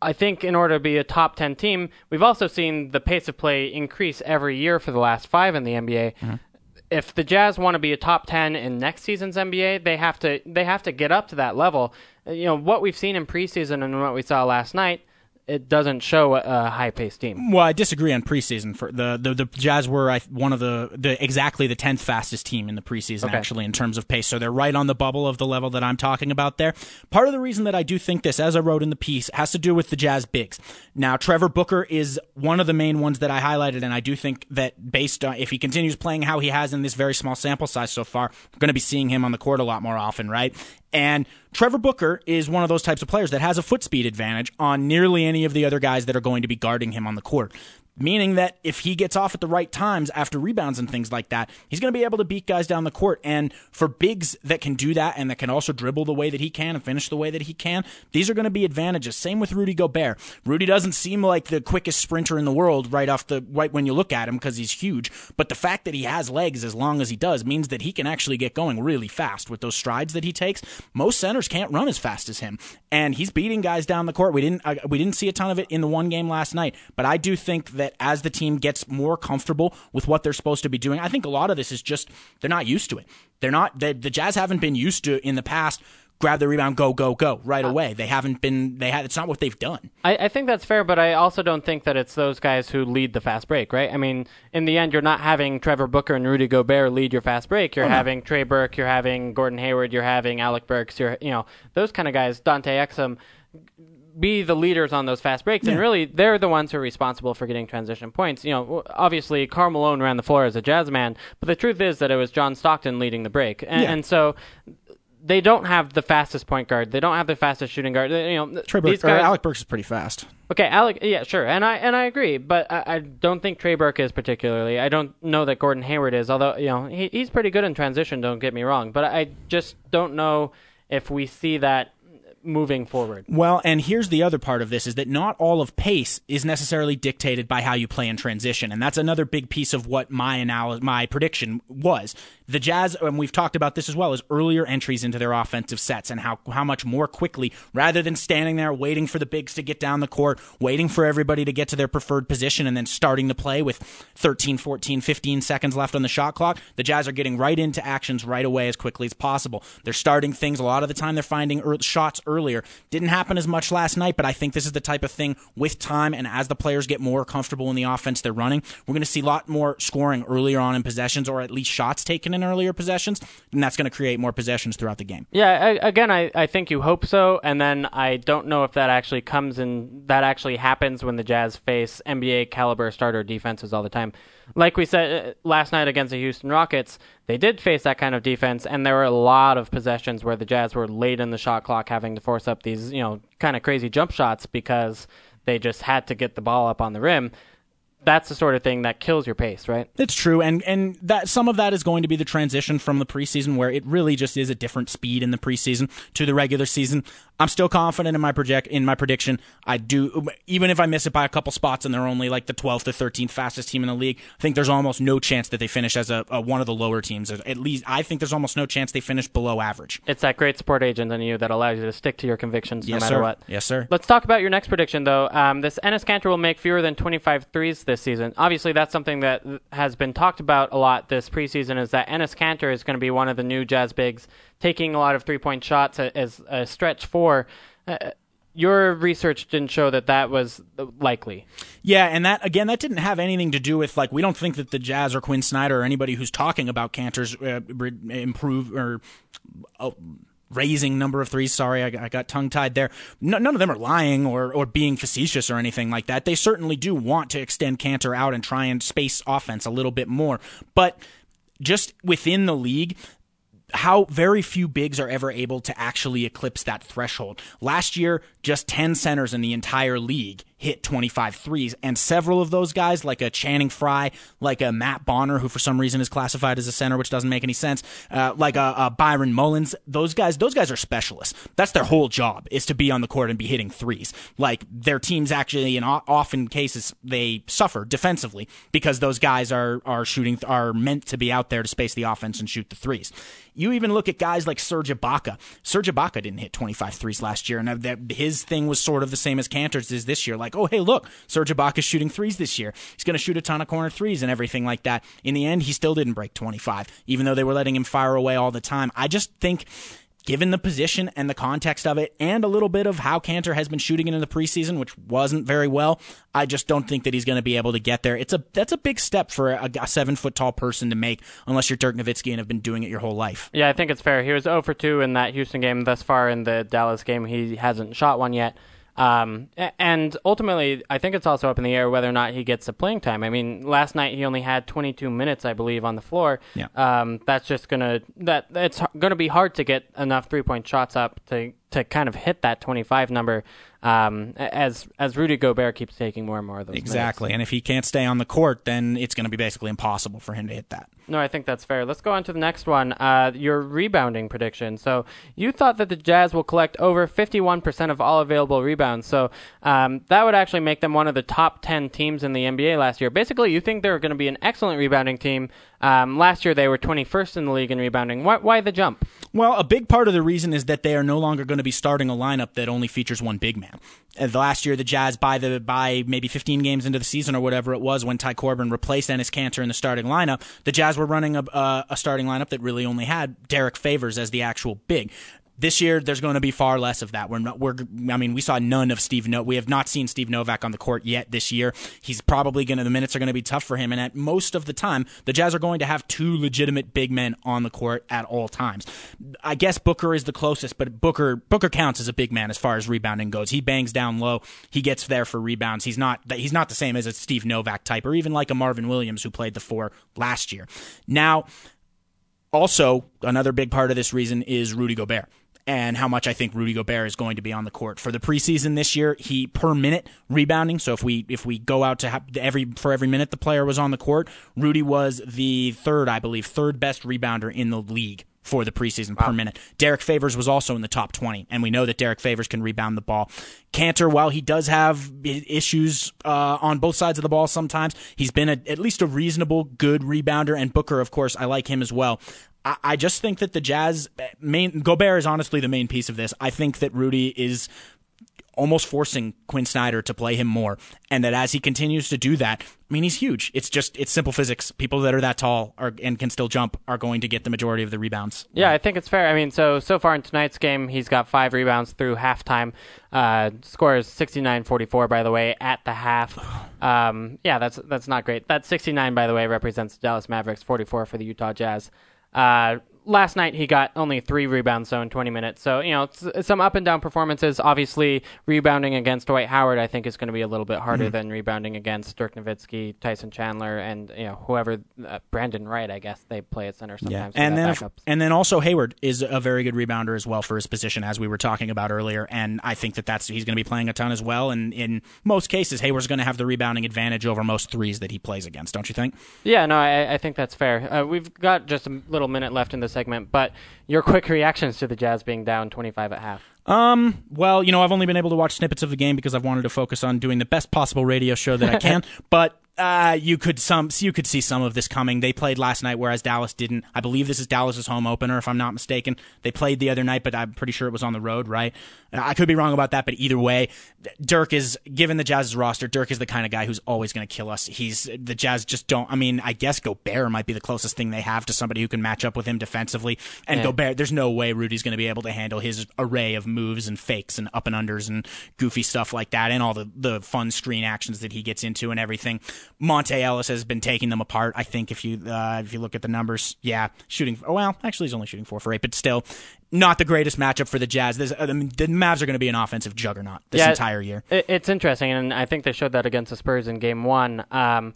I think in order to be a top ten team, we've also seen the pace of play increase every year for the last five in the N B A. Mm-hmm. if the Jazz want to be a top ten in next season's N B A, they have to they have to get up to that level. You know, what we've seen in preseason and what we saw last night, it doesn't show a high-paced team. Well, I disagree on preseason. For the the, the Jazz were one of the, the exactly the tenth fastest team in the preseason, okay. actually, in terms of pace. So they're right on the bubble of the level that I'm talking about there. Part of the reason that I do think this, as I wrote in the piece, has to do with the Jazz bigs. Now, Trevor Booker is one of the main ones that I highlighted, and I do think that based on, if he continues playing how he has in this very small sample size so far, we're going to be seeing him on the court a lot more often, right? And Trevor Booker is one of those types of players that has a foot speed advantage on nearly any of the other guys that are going to be guarding him on the court, meaning that if he gets off at the right times after rebounds and things like that, he's going to be able to beat guys down the court. And for bigs that can do that and that can also dribble the way that he can and finish the way that he can, these are going to be advantages. Same with Rudy Gobert. Rudy doesn't seem like the quickest sprinter in the world right off the right when you look at him because he's huge, but the fact that he has legs as long as he does means that he can actually get going really fast with those strides that he takes. Most centers can't run as fast as him, and he's beating guys down the court. We didn't uh, we didn't see a ton of it in the one game last night, but I do think that as the team gets more comfortable with what they're supposed to be doing, I think a lot of this is just they're not used to it. They're not they, the Jazz haven't been used to in the past. Grab the rebound, go, go, go, right away. They haven't been, they had, it's not what they've done. I, I think that's fair, but I also don't think that it's those guys who lead the fast break, right? I mean, in the end, you're not having Trevor Booker and Rudy Gobert lead your fast break. You're oh, having no. Trey Burke, you're having Gordon Hayward, you're having Alec Burks, you're, you know, those kind of guys, Dante Exum, be the leaders on those fast breaks. Yeah. And really, they're the ones who are responsible for getting transition points. You know, obviously, Karl Malone ran the floor as a Jazz man, but the truth is that it was John Stockton leading the break. And, yeah. and so, they don't have the fastest point guard. They don't have the fastest shooting guard. They, you know, Trey Burke, these guys, or Alec Burks is pretty fast. Okay, Alec, yeah, sure, and I and I agree, but I, I don't think Trey Burke is particularly. I don't know that Gordon Hayward is, although you know he, he's pretty good in transition. Don't get me wrong, but I just don't know if we see that moving forward. Well, and here's the other part of this is that not all of pace is necessarily dictated by how you play in transition, and that's another big piece of what my analysis, my prediction was. The Jazz, and we've talked about this as well, is earlier entries into their offensive sets and how how much more quickly, rather than standing there waiting for the bigs to get down the court, waiting for everybody to get to their preferred position and then starting the play with thirteen, fourteen, fifteen seconds left on the shot clock, the Jazz are getting right into actions right away as quickly as possible. They're starting things. A lot of the time they're finding er- shots earlier. Didn't happen as much last night, but I think this is the type of thing with time and as the players get more comfortable in the offense they're running, we're going to see a lot more scoring earlier on in possessions or at least shots taken in earlier possessions, and that's going to create more possessions throughout the game. Yeah, I, again, I, I think you hope so, and then I don't know if that actually comes and that actually happens when the Jazz face N B A caliber starter defenses all the time. Like we said last night against the Houston Rockets, they did face that kind of defense, and there were a lot of possessions where the Jazz were late in the shot clock having to force up these, you know, kind of crazy jump shots because they just had to get the ball up on the rim. That's the sort of thing that kills your pace, right? It's true, and and that some of that is going to be the transition from the preseason, where it really just is a different speed in the preseason to the regular season. I'm still confident in my project in my prediction. I do, even if I miss it by a couple spots, and they're only like the twelfth or thirteenth fastest team in the league. I think there's almost no chance that they finish as a, a one of the lower teams. At least I think there's almost no chance they finish below average. It's that great support agent in you that allows you to stick to your convictions no yes, matter sir. what. Yes, sir. Let's talk about your next prediction, though. Um, this Enes Kanter will make fewer than twenty-five threes this season. Obviously, that's something that has been talked about a lot this preseason, is that Enes Kanter is going to be one of the new Jazz bigs, taking a lot of three-point shots as a stretch four. Uh, your research didn't show that that was likely. Yeah, and that, again, that didn't have anything to do with, like, we don't think that the Jazz or Quinn Snyder or anybody who's talking about Kanter's uh, improve or... Uh, raising number of threes. Sorry, I, I got tongue-tied there. No, none of them are lying or, or being facetious or anything like that. They certainly do want to extend Kanter out and try and space offense a little bit more. But just within the league, how very few bigs are ever able to actually eclipse that threshold. Last year, just ten centers in the entire league hit twenty-five threes, and several of those guys, like a Channing Frye, like a Matt Bonner, who for some reason is classified as a center, which doesn't make any sense, uh, like a, a Byron Mullins, those guys those guys are specialists. That's their whole job, is to be on the court and be hitting threes. Like, their teams actually, in often cases, they suffer defensively because those guys are are shooting are meant to be out there to space the offense and shoot the threes. You even look at guys like Serge Ibaka. Serge Ibaka didn't hit twenty-five threes last year, and his thing was sort of the same as Kanter's is this year. Like, like, oh, hey, look, Serge Ibaka's shooting threes this year. He's going to shoot a ton of corner threes and everything like that. In the end, he still didn't break twenty-five, even though they were letting him fire away all the time. I just think, given the position and the context of it and a little bit of how Kanter has been shooting it in the preseason, which wasn't very well, I just don't think that he's going to be able to get there. It's a That's a big step for a, a seven-foot-tall person to make unless you're Dirk Nowitzki and have been doing it your whole life. Yeah, I think it's fair. He was oh for two in that Houston game thus far. In the Dallas game, he hasn't shot one yet. Um, and ultimately, I think it's also up in the air whether or not he gets the playing time. I mean, last night he only had twenty-two minutes, I believe, on the floor. Yeah. Um, that's just gonna that it's gonna be hard to get enough three-point shots up to to kind of hit that twenty-five number. Um, as as Rudy Gobert keeps taking more and more of those exactly minutes. And if he can't stay on the court, then it's going to be basically impossible for him to hit that. No, I think that's fair. Let's go on to the next one, uh, your rebounding prediction. So you thought that the Jazz will collect over fifty-one percent of all available rebounds, so um, that would actually make them one of the top ten teams in the N B A last year. Basically, you think they're going to be an excellent rebounding team. Um, last year they were twenty-first in the league in rebounding. Why, why the jump? Well, a big part of the reason is that they are no longer going to be starting a lineup that only features one big man. And last year, the Jazz, by the by maybe fifteen games into the season or whatever it was, when Ty Corbin replaced Enes Kanter in the starting lineup, the Jazz were running a, uh, a starting lineup that really only had Derek Favors as the actual big. This year, there's going to be far less of that. We're not, we're, I mean, we saw none of Steve No. We have not seen Steve Novak on the court yet this year. He's probably going to, the minutes are going to be tough for him. And at most of the time, the Jazz are going to have two legitimate big men on the court at all times. I guess Booker is the closest, but Booker, Booker counts as a big man as far as rebounding goes. He bangs down low. He gets there for rebounds. He's not, he's not the same as a Steve Novak type or even like a Marvin Williams who played the four last year. Now, also, another big part of this reason is Rudy Gobert and how much I think Rudy Gobert is going to be on the court. For the preseason this year, he per minute rebounding, so if we if we go out to ha- every for every minute the player was on the court, Rudy was the third, I believe, third best rebounder in the league for the preseason wow. per minute. Derek Favors was also in the top twenty, and we know that Derek Favors can rebound the ball. Kanter, while he does have issues uh, on both sides of the ball sometimes, he's been a, at least a reasonable good rebounder, and Booker, of course, I like him as well. I just think that the Jazz, main, Gobert is honestly the main piece of this. I think that Rudy is almost forcing Quinn Snyder to play him more, and that as he continues to do that, I mean, he's huge. It's just, it's simple physics. People that are that tall are, and can still jump are going to get the majority of the rebounds. Yeah, I think it's fair. I mean, so, so far in tonight's game, he's got five rebounds through halftime. Uh, score is sixty-nine forty-four, by the way, at the half. Um, yeah, that's, that's not great. That sixty-nine, by the way, represents Dallas Mavericks, forty-four for the Utah Jazz. Uh, last night he got only three rebounds, so in twenty minutes. So, you know, it's, it's some up and down performances. Obviously, rebounding against Dwight Howard, I think, is going to be a little bit harder mm-hmm. than rebounding against Dirk Nowitzki, Tyson Chandler, and, you know, whoever, uh, Brandon Wright, I guess, they play at center sometimes. Yeah. And then, if, and then also Hayward is a very good rebounder as well for his position, as we were talking about earlier, and I think that that's, he's going to be playing a ton as well, and in most cases, Hayward's going to have the rebounding advantage over most threes that he plays against, don't you think? Yeah, no, I, I think that's fair. Uh, we've got just a little minute left in the segment, but your quick reactions to the Jazz being down twenty-five at half. Um, well, you know, I've only been able to watch snippets of the game because I've wanted to focus on doing the best possible radio show that I can, but uh, you could some you could see some of this coming. They played last night, whereas Dallas didn't. I believe this is Dallas's home opener, if I'm not mistaken. They played the other night, but I'm pretty sure it was on the road, right? I could be wrong about that, but either way, Dirk is, given the Jazz's roster, Dirk is the kind of guy who's always going to kill us. He's the Jazz just don't, I mean, I guess Gobert might be the closest thing they have to somebody who can match up with him defensively, and yeah. Gobert, there's no way Rudy's going to be able to handle his array of moves and fakes and up and unders and goofy stuff like that, and all the, the fun screen actions that he gets into and everything. Monte Ellis has been taking them apart. I think if you uh, if you look at the numbers, yeah, shooting, oh, well, actually he's only shooting four for eight, but still not the greatest matchup for the Jazz. This, uh, the, the Mavs are going to be an offensive juggernaut this yeah, entire year. It, it's interesting, and I think they showed that against the Spurs in game one. Um,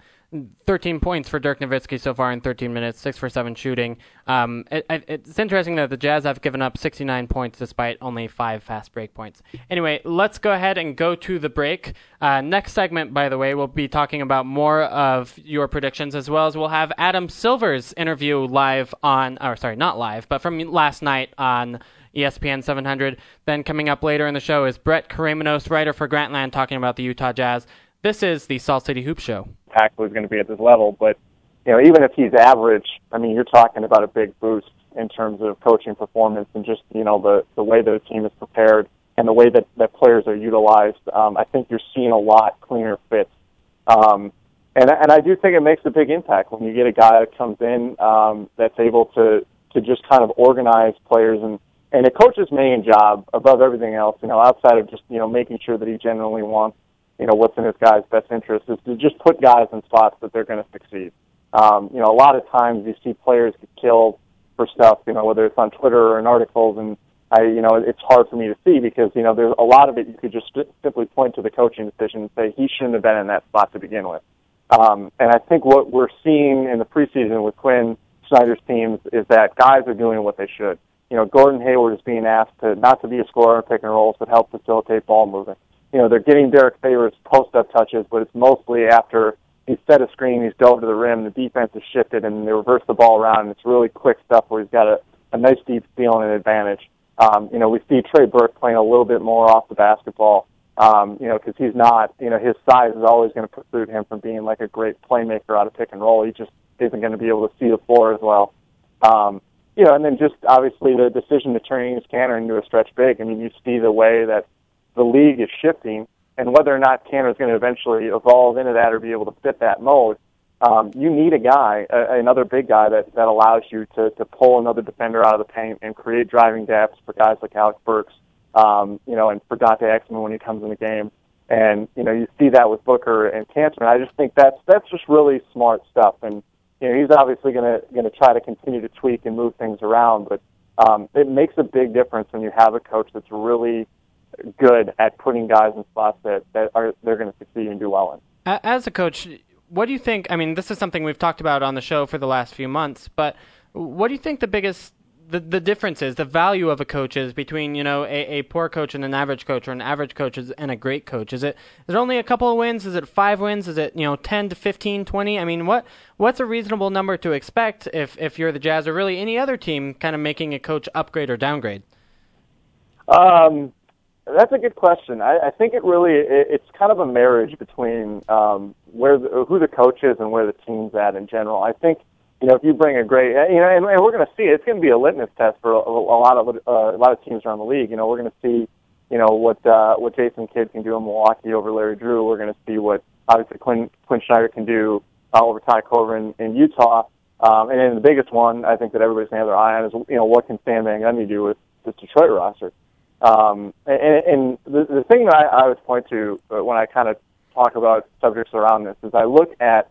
thirteen points for Dirk Nowitzki so far in thirteen minutes, six for seven shooting. Um, it, it, it's interesting that the Jazz have given up sixty-nine points despite only five fast break points. Anyway, let's go ahead and go to the break. Uh, next segment, by the way, we'll be talking about more of your predictions, as well as we'll have Adam Silver's interview live on, or sorry, not live, but from last night on E S P N seven hundred. Then coming up later in the show is Brett Koremenos, writer for Grantland, talking about the Utah Jazz. This is the Salt City Hoop Show. Tackle is going to be at this level, but you know, even if he's average, I mean, you're talking about a big boost in terms of coaching performance and just, you know, the the way the team is prepared and the way that, that players are utilized, um, I think you're seeing a lot cleaner fits. Um, and, and I do think it makes a big impact when you get a guy that comes in um, that's able to, to just kind of organize players. And, and a coach's main job, above everything else, you know, outside of just, you know, making sure that he genuinely wants, you know, what's in his guy's best interest, is to just put guys in spots that they're going to succeed. Um, you know, a lot of times you see players get killed for stuff, you know, whether it's on Twitter or in articles, and I, you know, it's hard for me to see because, you know, there's a lot of it you could just simply point to the coaching decision and say he shouldn't have been in that spot to begin with. Um, and I think what we're seeing in the preseason with Quinn Snyder's teams is that guys are doing what they should. You know, Gordon Hayward is being asked to not to be a scorer in pick and rolls, but help facilitate ball movement. You know, they're getting Derek Favors post-up touches, but it's mostly after he's set a screen, he's dove to the rim, the defense is shifted, and they reverse the ball around, and it's really quick stuff where he's got a, a nice deep steal and an advantage. Um, you know, we see Trey Burke playing a little bit more off the basketball, um, you know, because he's not, you know, his size is always going to preclude him from being like a great playmaker out of pick and roll. He just isn't going to be able to see the floor as well. Um, you know, and then just obviously the decision to turn Enes Kanter into a stretch big. I mean, you see the way that the league is shifting, and whether or not Kanter is going to eventually evolve into that or be able to fit that mode, um, you need a guy, a, another big guy that, that allows you to, to pull another defender out of the paint and create driving depths for guys like Alec Burks, um, you know, and for Dante Exum when he comes in the game. And, you know, you see that with Booker and Kanter, and I just think that's that's just really smart stuff. And, you know, he's obviously going to going to try to continue to tweak and move things around, but um, it makes a big difference when you have a coach that's really good at putting guys in spots that, that are they're going to succeed and do well in. As a coach, what do you think? I mean, this is something we've talked about on the show for the last few months, but what do you think the biggest the, the difference is, the value of a coach is between, you know, a, a poor coach and an average coach, or an average coach and a great coach? Is it is it only a couple of wins? Is it five wins? Is it, you know, ten to fifteen, twenty? I mean, what what's a reasonable number to expect if if you're the Jazz or really any other team kind of making a coach upgrade or downgrade? Um. That's a good question. I, I think it really, it, it's kind of a marriage between um, where the, who the coach is and where the team's at in general. I think, you know, if you bring a great, you know, and, and we're going to see, it's going to be a litmus test for a, a lot of uh, a lot of teams around the league. You know, we're going to see, you know, what uh, what Jason Kidd can do in Milwaukee over Larry Drew. We're going to see what, obviously, Quinn, Quinn Snyder can do uh, over Ty Corbin in Utah. Um, and then the biggest one I think that everybody's going to have their eye on is, you know, what can Stan Van Gundy do with this Detroit roster? Um, and, and the, the thing that I, I always point to when I kind of talk about subjects around this is I look at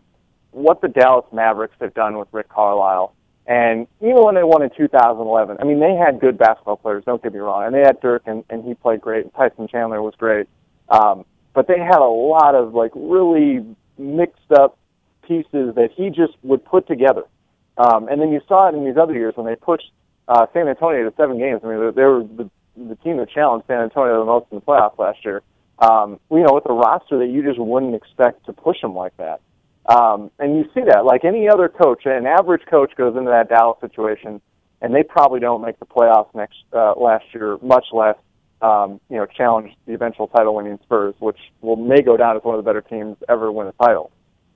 what the Dallas Mavericks have done with Rick Carlisle. And even when they won in two thousand eleven, I mean, they had good basketball players, don't get me wrong. And they had Dirk, and, and he played great, and Tyson Chandler was great. Um, but they had a lot of, like, really mixed-up pieces that he just would put together. Um, and then you saw it in these other years when they pushed uh, San Antonio to seven games. I mean, they, they were the the team that challenged San Antonio the most in the playoffs last year, um, you know, with a roster that you just wouldn't expect to push them like that. Um, and you see that, like any other coach, an average coach goes into that Dallas situation, and they probably don't make the playoffs next uh, last year, much less, um, you know, challenge the eventual title-winning Spurs, which will may go down as one of the better teams ever win a title.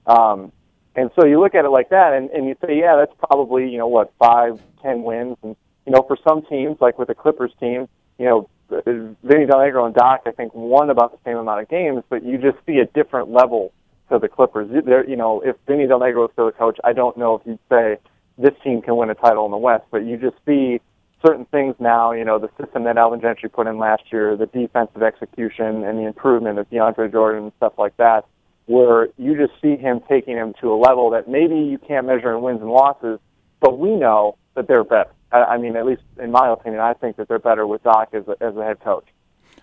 Um, and so you look at it like that, and, and you say, yeah, that's probably, you know, what, five, ten wins. And, you know, for some teams, like with the Clippers team, you know, Vinny D'Allegro and Doc, I think, won about the same amount of games, but you just see a different level to the Clippers. They're, you know, if Vinny D'Allegro was still a coach, I don't know if you'd say this team can win a title in the West, but you just see certain things now, you know, the system that Alvin Gentry put in last year, the defensive execution and the improvement of DeAndre Jordan and stuff like that, where you just see him taking him to a level that maybe you can't measure in wins and losses, but we know that they're better. I mean, at least in my opinion, I think that they're better with Doc as a, as a head coach.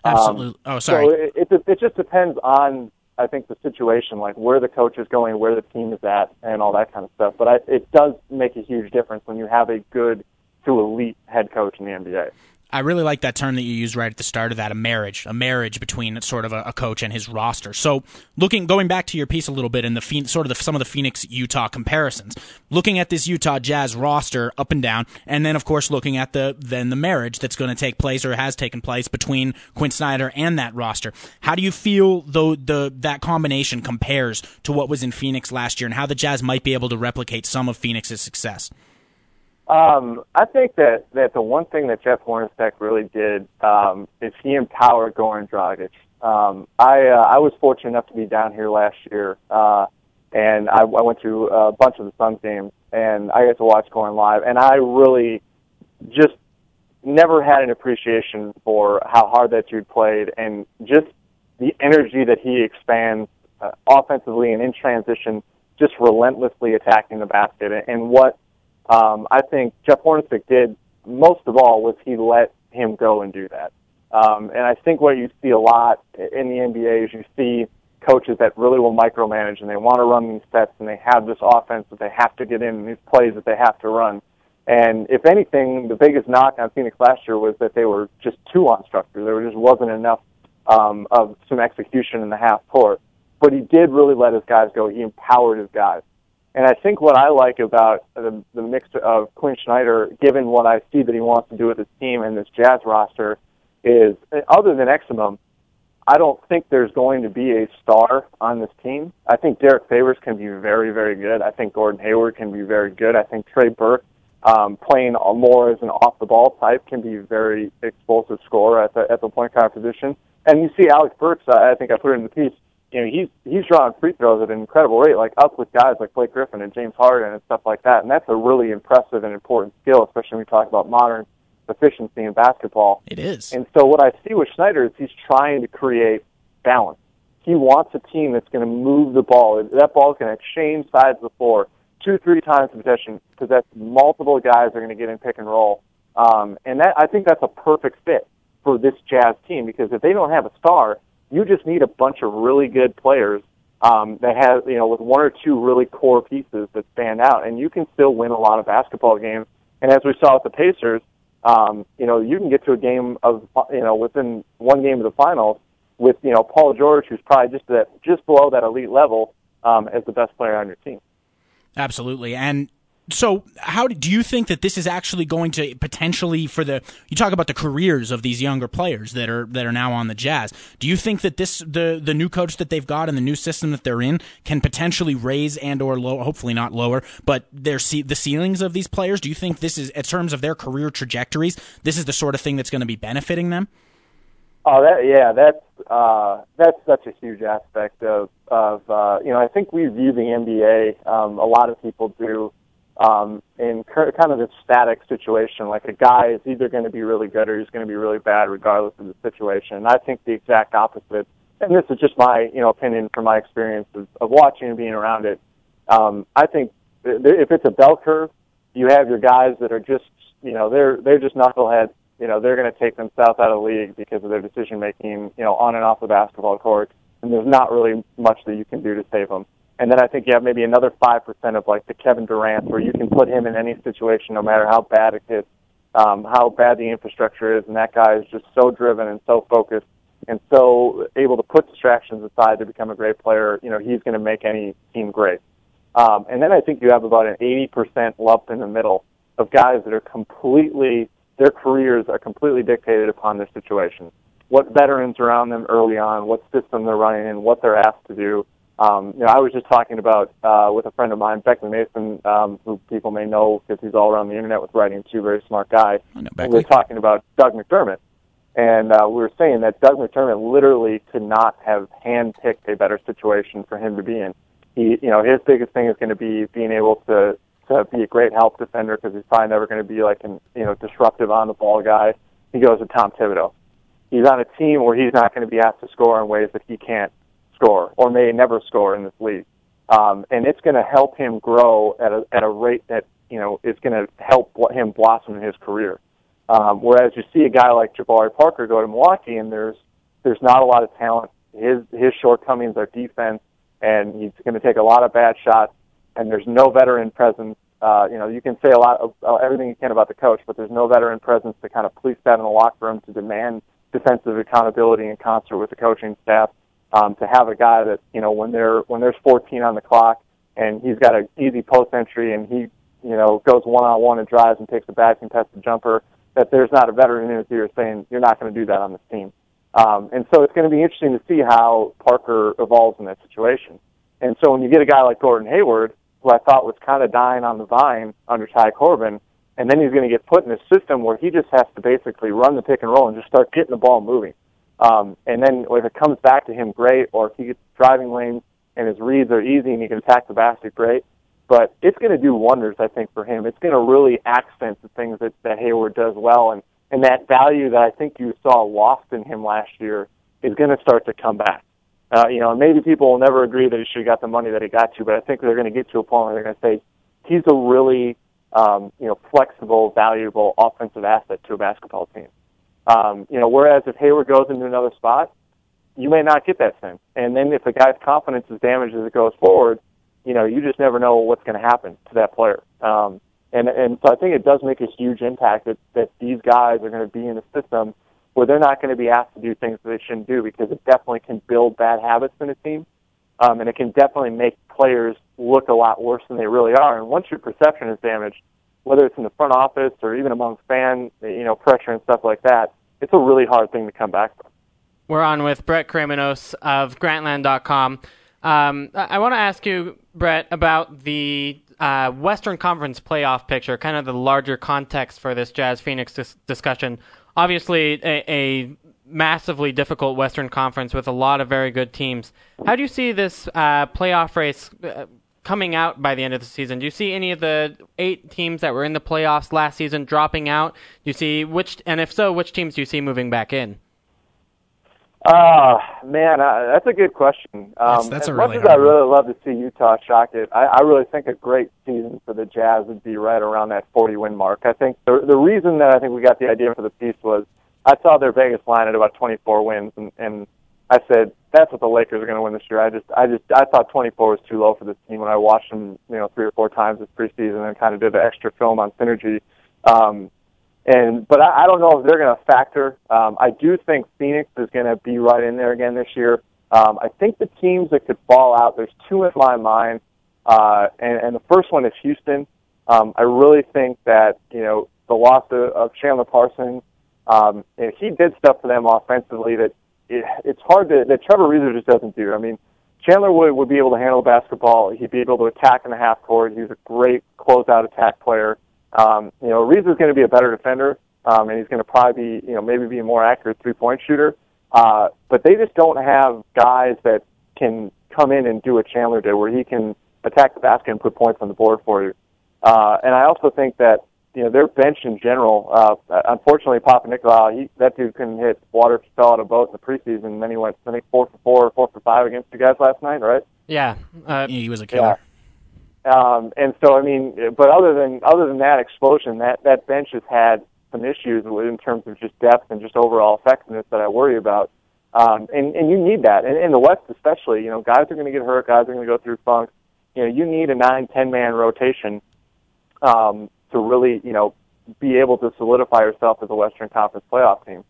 Absolutely. Um, oh, sorry. So it, it it just depends on, I think, the situation, like where the coach is going, where the team is at, and all that kind of stuff. But I, it does make a huge difference when you have a good to elite head coach in the N B A. I really like that term that you used right at the start of that, a marriage, a marriage between sort of a, a coach and his roster. So looking, going back to your piece a little bit and the sort of the, some of the Phoenix-Utah comparisons, looking at this Utah Jazz roster up and down, and then, of course, looking at the then the marriage that's going to take place or has taken place between Quinn Snyder and that roster. How do you feel, though, the that combination compares to what was in Phoenix last year and how the Jazz might be able to replicate some of Phoenix's success? Um, I think that, that the one thing that Jeff Hornacek really did um, is he empowered Goran Dragic. Um, I uh, I was fortunate enough to be down here last year, uh, and I, I went to a bunch of the Suns games, and I got to watch Goran live, and I really just never had an appreciation for how hard that dude played and just the energy that he expands uh, offensively and in transition, just relentlessly attacking the basket. And what um, I think Jeff Hornacek did most of all was he let him go and do that. Um, and I think what you see a lot in the N B A is you see coaches that really will micromanage and they want to run these sets and they have this offense that they have to get in and these plays that they have to run. And if anything, the biggest knock on Phoenix last year was that they were just too unstructured. There just wasn't enough um, of some execution in the half court. But he did really let his guys go. He empowered his guys. And I think what I like about the, the mix of Quinn Snyder, given what I see that he wants to do with his team and this Jazz roster, is other than Exum, I don't think there's going to be a star on this team. I think Derek Favors can be very, very good. I think Gordon Hayward can be very good. I think Trey Burke, Um, playing more as an off-the-ball type, can be a very explosive scorer at the, at the point guard position. And you see Alec Burks, I, I think I put it in the piece, you know, he's he's drawing free throws at an incredible rate, like up with guys like Blake Griffin and James Harden and stuff like that. And that's a really impressive and important skill, especially when we talk about modern efficiency in basketball. It is. And so what I see with Snyder is he's trying to create balance. He wants a team that's going to move the ball. That ball is going to change sides of the floor two, three times in possession, because that's multiple guys are going to get in pick and roll. Um, and that I think that's a perfect fit for this Jazz team, because if they don't have a star, you just need a bunch of really good players um, that have, you know, with one or two really core pieces that stand out, and you can still win a lot of basketball games. And as we saw with the Pacers, um, you know, you can get to a game of, you know, within one game of the finals with, you know, Paul George, who's probably just that, just below that elite level um, as the best player on your team. Absolutely. And so how do you think that this is actually going to potentially for the you talk about the careers of these younger players that are that are now on the Jazz. Do you think that this the, the new coach that they've got and the new system that they're in can potentially raise and or low, hopefully not lower, but their ce- the ceilings of these players? Do you think this is, in terms of their career trajectories, this is the sort of thing that's going to be benefiting them? Oh, that, yeah, that's uh, that's such a huge aspect of of uh, you know. I think we view the N B A. Um, a lot of people do um, in kind of a static situation, like a guy is either going to be really good or he's going to be really bad, regardless of the situation. And I think the exact opposite. And this is just my you know opinion from my experience of, of watching and being around it. Um, I think if it's a bell curve, you have your guys that are just you know they're they're just knuckleheads. You know, they're going to take themselves out of the league because of their decision-making, you know, on and off the basketball court, and there's not really much that you can do to save them. And then I think you have maybe another five percent of, like, the Kevin Durant, where you can put him in any situation no matter how bad it is, um, how bad the infrastructure is, and that guy is just so driven and so focused and so able to put distractions aside to become a great player. You know, he's going to make any team great. Um, and then I think you have about an eighty percent lump in the middle of guys that are completely – their careers are completely dictated upon their situation. What veterans are around them early on, what system they're running in, what they're asked to do. Um, you know, I was just talking about uh, with a friend of mine, Beckley Mason, um, who people may know because he's all around the internet with writing, too, very smart guy. I know Beckley. We were talking about Doug McDermott. And uh, we were saying that Doug McDermott literally could not have handpicked a better situation for him to be in. He, you know, his biggest thing is going to be being able to to be a great help defender because he's probably never going to be like an you know disruptive on the ball guy. He goes to Tom Thibodeau. He's on a team where he's not going to be asked to score in ways that he can't score or may never score in this league, um, and it's going to help him grow at a at a rate that you know is going to help him blossom in his career. Um, whereas you see a guy like Jabari Parker go to Milwaukee and there's there's not a lot of talent. His his shortcomings are defense, and he's going to take a lot of bad shots. And there's no veteran presence. Uh, you know, you can say a lot of uh, everything you can about the coach, but there's no veteran presence to kind of police that in the locker room, to demand defensive accountability in concert with the coaching staff. Um, to have a guy that you know when there when there's fourteen on the clock and he's got an easy post entry and he you know goes one on one and drives and takes a bad contested jumper, that there's not a veteran in his ear saying you're not going to do that on this team. Um, and so it's going to be interesting to see how Parker evolves in that situation. And so when you get a guy like Gordon Hayward, who I thought was kind of dying on the vine under Ty Corbin, and then he's going to get put in a system where he just has to basically run the pick and roll and just start getting the ball moving. Um, and then if it comes back to him, great, or if he gets driving lanes and his reads are easy and he can attack the basket, great. But it's going to do wonders, I think, for him. It's going to really accent the things that, that Hayward does well, and, and that value that I think you saw lost in him last year is going to start to come back. Uh, you know, and maybe people will never agree that he should have got the money that he got to, but I think they're going to get to a point where they're going to say he's a really, um, you know, flexible, valuable offensive asset to a basketball team. Um, you know, whereas if Hayward goes into another spot, you may not get that thing. And then if the guy's confidence is damaged as it goes forward, you know, you just never know what's going to happen to that player. Um, and, and so I think it does make a huge impact that, that these guys are going to be in a system where they're not going to be asked to do things that they shouldn't do, because it definitely can build bad habits in a team, um, and it can definitely make players look a lot worse than they really are. And once your perception is damaged, whether it's in the front office or even among fan, you know, pressure and stuff like that, it's a really hard thing to come back from. We're on with Brett Koremenos of Grantland dot com. Um, I want to ask you, Brett, about the uh, Western Conference playoff picture, kind of the larger context for this Jazz-Phoenix dis- discussion. Obviously, a, a massively difficult Western Conference with a lot of very good teams. How do you see this uh, playoff race uh, coming out by the end of the season? Do you see any of the eight teams that were in the playoffs last season dropping out? Do you see which, and if so, which teams do you see moving back in? Ah, uh, man, uh, that's a good question. Um, that's, that's as a much really as I really one. love to see Utah shock it, I, I really think a great season for the Jazz would be right around that forty-win mark. I think the the reason that I think we got the idea for the piece was I saw their Vegas line at about twenty-four wins, and, and I said that's what the Lakers are going to win this year. I just, I just, I thought twenty-four was too low for this team when I watched them, you know, three or four times this preseason and kind of did an extra film on synergy. Um, And but I, I don't know if they're going to factor. Um, I do think Phoenix is going to be right in there again this year. Um, I think the teams that could fall out, there's two in my mind, uh, and, and the first one is Houston. Um, I really think that, you know, the loss of, of Chandler Parsons, um, and he did stuff for them offensively that it, it's hard to, that Trevor Ariza just doesn't do. I mean, Chandler would, would be able to handle the basketball. He'd be able to attack in the half court. He's a great closeout attack player. Um, you know, Ariza's going to be a better defender, um, and he's going to probably be, you know, maybe be a more accurate three-point shooter. Uh, but they just don't have guys that can come in and do what Chandler did, where he can attack the basket and put points on the board for you. Uh, and I also think that, you know, their bench in general, uh, unfortunately, Papa Nicolau, he, that dude couldn't hit water, fell out of a boat in the preseason, and then he went, I think, four for four, four for five against you guys last night, right? Yeah. Uh, he was a killer. Yeah. Um, and so, I mean, but other than other than that explosion, that, that bench has had some issues in terms of just depth and just overall effectiveness that I worry about. Um, and, and you need that. And in the West especially, you know, guys are going to get hurt, guys are going to go through funk. You know, you need a nine, ten-man rotation um, to really, you know, be able to solidify yourself as a Western Conference playoff team.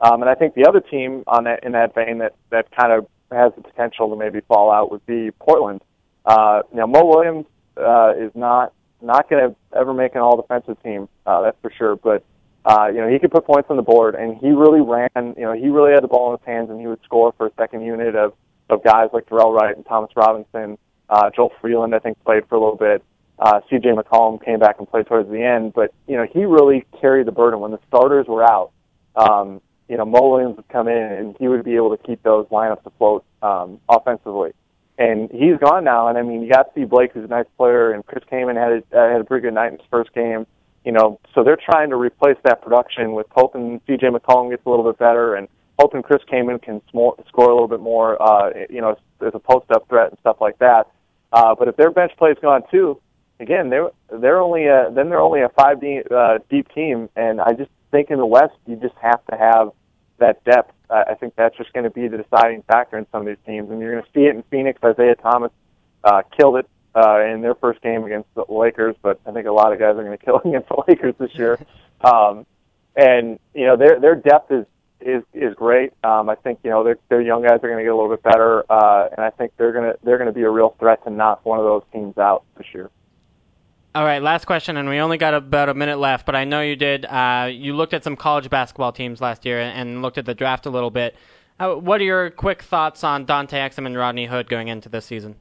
Um, and I think the other team on that in that vein that, that kind of has the potential to maybe fall out would be Portland. Uh, now, Mo Williams, Uh, is not not going to ever make an all-defensive team, uh, that's for sure. But, uh, you know, he could put points on the board, and he really ran, you know, he really had the ball in his hands, and he would score for a second unit of, of guys like Darrell Wright and Thomas Robinson. Uh, Joel Freeland, I think, played for a little bit. Uh, C J McCollum came back and played towards the end. But, you know, he really carried the burden. When the starters were out, um, you know, Mo Williams would come in, and he would be able to keep those lineups afloat um, offensively. And he's gone now, and I mean, you got Steve Blake, who's a nice player, and Chris Kaman had a, uh, had a pretty good night in his first game, you know. So they're trying to replace that production with hoping C J McCollum gets a little bit better, and hoping Chris Kaman can sm- score a little bit more, uh, you know, as a post-up threat and stuff like that. Uh, but if their bench play's gone too, again, they're they're only a, then they're only a five deep, uh, deep team, and I just think in the West you just have to have that depth. I think that's just going to be the deciding factor in some of these teams, and you're going to see it in Phoenix. Isaiah Thomas uh, killed it uh, in their first game against the Lakers, but I think a lot of guys are going to kill against the Lakers this year. Um, and you know, their their depth is is is great. Um, I think you know their their young guys are going to get a little bit better, uh, and I think they're going to they're going to be a real threat to knock one of those teams out this year. All right, last question, and we only got about a minute left, but I know you did. Uh, you looked at some college basketball teams last year and looked at the draft a little bit. Uh, what are your quick thoughts on Dante Exum and Rodney Hood going into this season?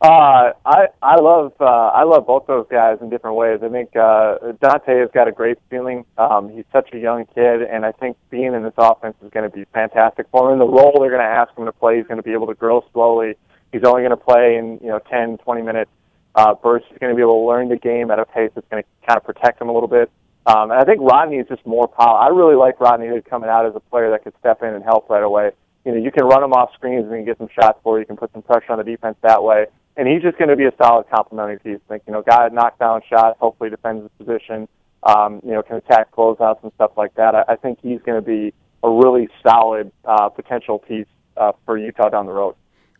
Uh, I I love uh, I love both those guys in different ways. I think uh, Dante has got a great ceiling. Um, he's such a young kid, and I think being in this offense is going to be fantastic for him. And the role they're going to ask him to play, he's going to be able to grow slowly. He's only going to play in you know ten, twenty minutes uh, bursts. He's going to be able to learn the game at a pace that's going to kind of protect him a little bit. Um, and I think Rodney is just more power. I really like Rodney Hood coming out as a player that could step in and help right away. You know, you can run him off screens and you can get some shots for you. You can put some pressure on the defense that way. And he's just going to be a solid complementary piece. Like, you know, guy knocks down shots, hopefully defends his position, um, you know, can attack closeouts and stuff like that. I, I think he's going to be a really solid uh, potential piece uh, for Utah down the road.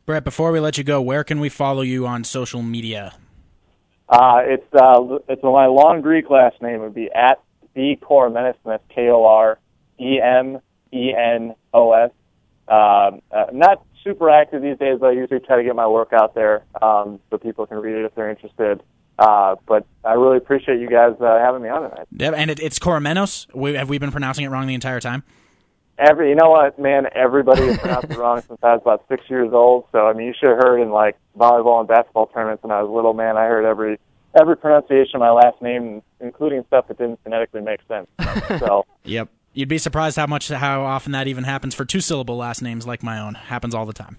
Brett, before we let you go, where can we follow you on social media? Uh, it's uh, it's my long Greek last name. It would be at the Koremenos, and that's K O R E M E N O S. Um, uh, not super active these days, but I usually try to get my work out there um, so people can read it if they're interested. Uh, but I really appreciate you guys uh, having me on tonight. Yeah, and it, it's Koremenos. We, have we been pronouncing it wrong the entire time? Every, you know what, man? Everybody has pronounced it wrong since I was about six years old. So I mean, you should have heard in like volleyball and basketball tournaments when I was little, man. I heard every every pronunciation of my last name, including stuff that didn't phonetically make sense. So yep. You'd be surprised how much how often that even happens for two-syllable last names like my own. Happens all the time.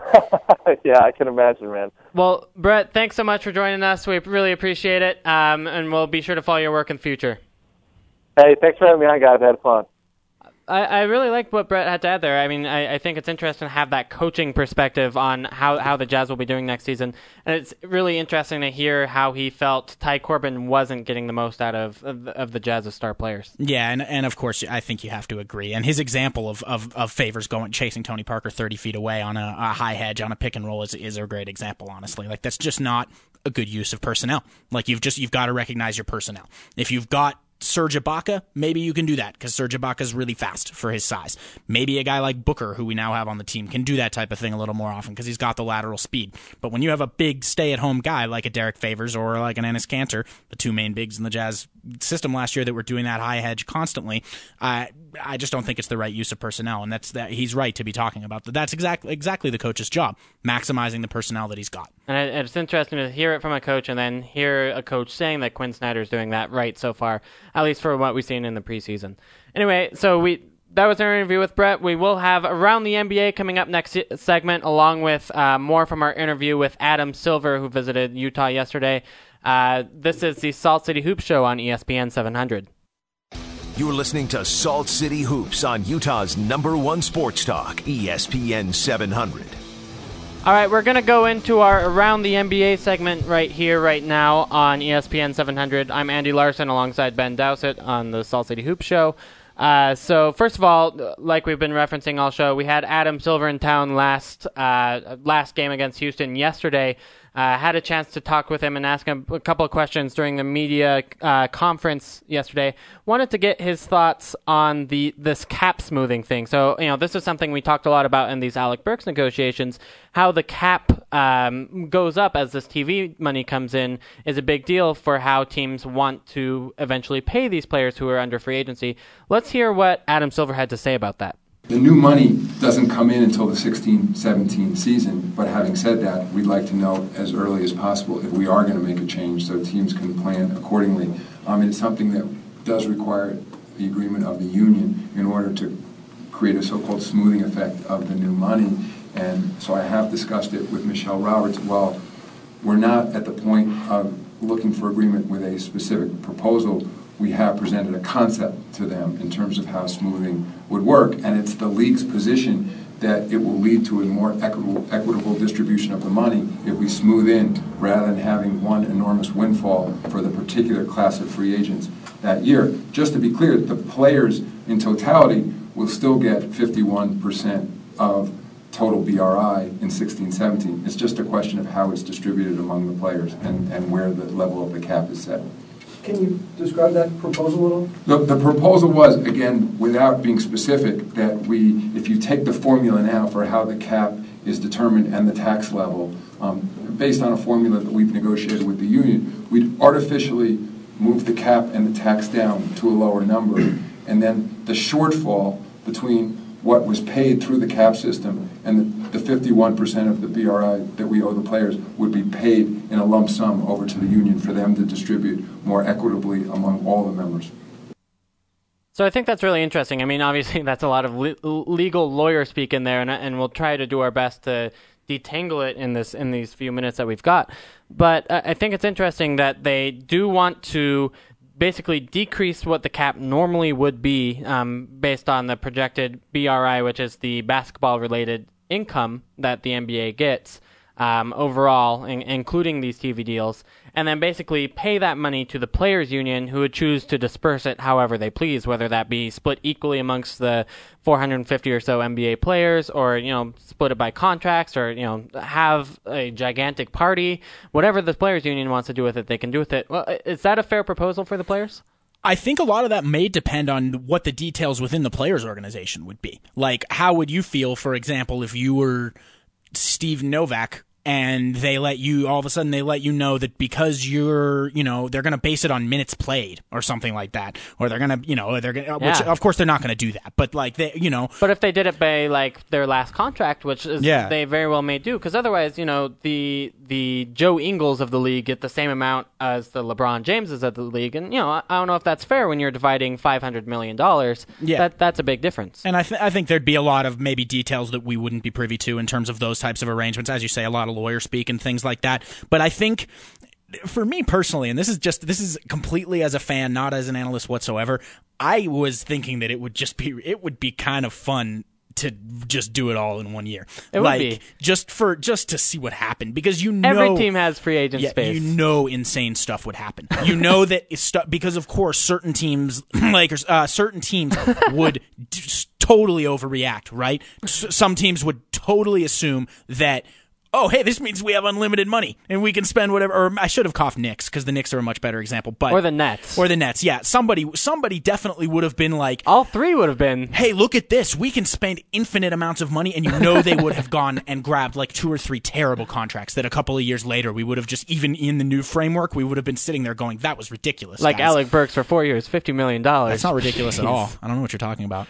Yeah, I can imagine, man. Well, Brett, thanks so much for joining us. We really appreciate it, um, and we'll be sure to follow your work in the future. Hey, thanks for having me on, guys. I had fun. I, I really like what Brett had to add there. I mean, I, I think it's interesting to have that coaching perspective on how, how the Jazz will be doing next season. And it's really interesting to hear how he felt Ty Corbin wasn't getting the most out of of, of the Jazz's star players. Yeah, and, and of course, I think you have to agree. And his example of, of, of Favors going chasing Tony Parker thirty feet away on a, a high hedge on a pick and roll is is a great example, honestly. Like, that's just not a good use of personnel. Like, you've just you've got to recognize your personnel. If you've got Serge Ibaka, maybe you can do that because Serge Ibaka is really fast for his size. Maybe a guy like Booker, who we now have on the team, can do that type of thing a little more often because he's got the lateral speed. But when you have a big stay-at-home guy like a Derek Favors or like an Enes Kanter, the two main bigs in the Jazz system last year that were doing that high hedge constantly, I I just don't think it's the right use of personnel. And that's that he's right to be talking about that. That's exactly exactly the coach's job, maximizing the personnel that he's got. And it's interesting to hear it from a coach and then hear a coach saying that Quinn Snyder's doing that right so far, at least for what we've seen in the preseason. Anyway, so we that was our interview with Brett. We will have Around the N B A coming up next segment, along with uh, more from our interview with Adam Silver, who visited Utah yesterday. Uh, this is the Salt City Hoops Show on E S P N seven hundred. You're listening to Salt City Hoops on Utah's number one sports talk, E S P N seven hundred. All right, we're going to go into our Around the N B A segment right here, right now on E S P N seven hundred. I'm Andy Larson alongside Ben Dowsett on the Salt City Hoop Show. Uh, so first of all, like we've been referencing all show, we had Adam Silver in town last uh, last game against Houston yesterday. Uh, had a chance to talk with him and ask him a couple of questions during the media uh, conference yesterday. Wanted to get his thoughts on the this cap smoothing thing. So, you know, this is something we talked a lot about in these Alec Burks negotiations. How the cap um, goes up as this T V money comes in is a big deal for how teams want to eventually pay these players who are under free agency. Let's hear what Adam Silver had to say about that. The new money doesn't come in until the sixteen seventeen season, but having said that, we'd like to know as early as possible if we are going to make a change so teams can plan accordingly. Um, it's something that does require the agreement of the union in order to create a so-called smoothing effect of the new money. And so I have discussed it with Michelle Roberts. Well, we're not at the point of looking for agreement with a specific proposal. We have presented a concept to them in terms of how smoothing would work, and it's the league's position that it will lead to a more equitable, equitable distribution of the money if we smooth in rather than having one enormous windfall for the particular class of free agents that year. Just to be clear, the players in totality will still get fifty-one percent of total B R I in sixteen seventeen. It's just a question of how it's distributed among the players and, and where the level of the cap is set. Can you describe that proposal a little? The, the proposal was, again, without being specific, that we, if you take the formula now for how the cap is determined and the tax level, um, based on a formula that we've negotiated with the union, we'd artificially move the cap and the tax down to a lower number, and then the shortfall between what was paid through the cap system, and the fifty-one percent of the B R I that we owe the players would be paid in a lump sum over to the union for them to distribute more equitably among all the members. So I think that's really interesting. I mean, obviously, that's a lot of le- legal lawyer speak in there, and and we'll try to do our best to detangle it in this in these few minutes that we've got. But uh, I think it's interesting that they do want to basically decrease what the cap normally would be um, based on the projected B R I, which is the basketball-related income that the N B A gets um, overall, in- including these T V deals, and then basically pay that money to the players' union, who would choose to disperse it however they please, whether that be split equally amongst the four hundred fifty or so N B A players, or, you know, split it by contracts, or, you know, have a gigantic party. Whatever the players' union wants to do with it, they can do with it. Well, is that a fair proposal for the players? I think a lot of that may depend on what the details within the players' organization would be. Like, how would you feel, for example, if you were Steve Novak, and they let you, all of a sudden they let you know that because you're, you know, they're going to base it on minutes played or something like that, or they're going to, you know, they're going to, yeah. which of course they're not going to do that, but like they, you know. But if they did it by like their last contract, which is yeah. they very well may do, because otherwise, you know, the the Joe Ingles of the league get the same amount as the LeBron Jameses of the league, and you know, I, I don't know if that's fair when you're dividing five hundred million dollars. Yeah, that that's a big difference. And I th- I think there'd be a lot of maybe details that we wouldn't be privy to in terms of those types of arrangements, as you say, a lot of lawyer speak and things like that. But I think for me personally, and this is just this is completely as a fan, not as an analyst whatsoever, I was thinking that it would just be it would be kind of fun to just do it all in one year. It like would be. just for just to see what happened, because you know every team has free agent yeah, space. You know insane stuff would happen. You know that it's stu- because of course certain teams like uh, certain teams would d- totally overreact, right? S- some teams would totally assume that, oh, hey, this means we have unlimited money and we can spend whatever. Or I should have coughed Knicks, because the Knicks are a much better example. But or the Nets. Or the Nets, yeah. Somebody somebody definitely would have been like... All three would have been... Hey, look at this. We can spend infinite amounts of money. And you know they would have gone and grabbed like two or three terrible contracts that a couple of years later we would have just, even in the new framework, we would have been sitting there going, that was ridiculous. Like guys. Alec Burks for four years, fifty million dollars. That's not ridiculous Jeez. At all. I don't know what you're talking about.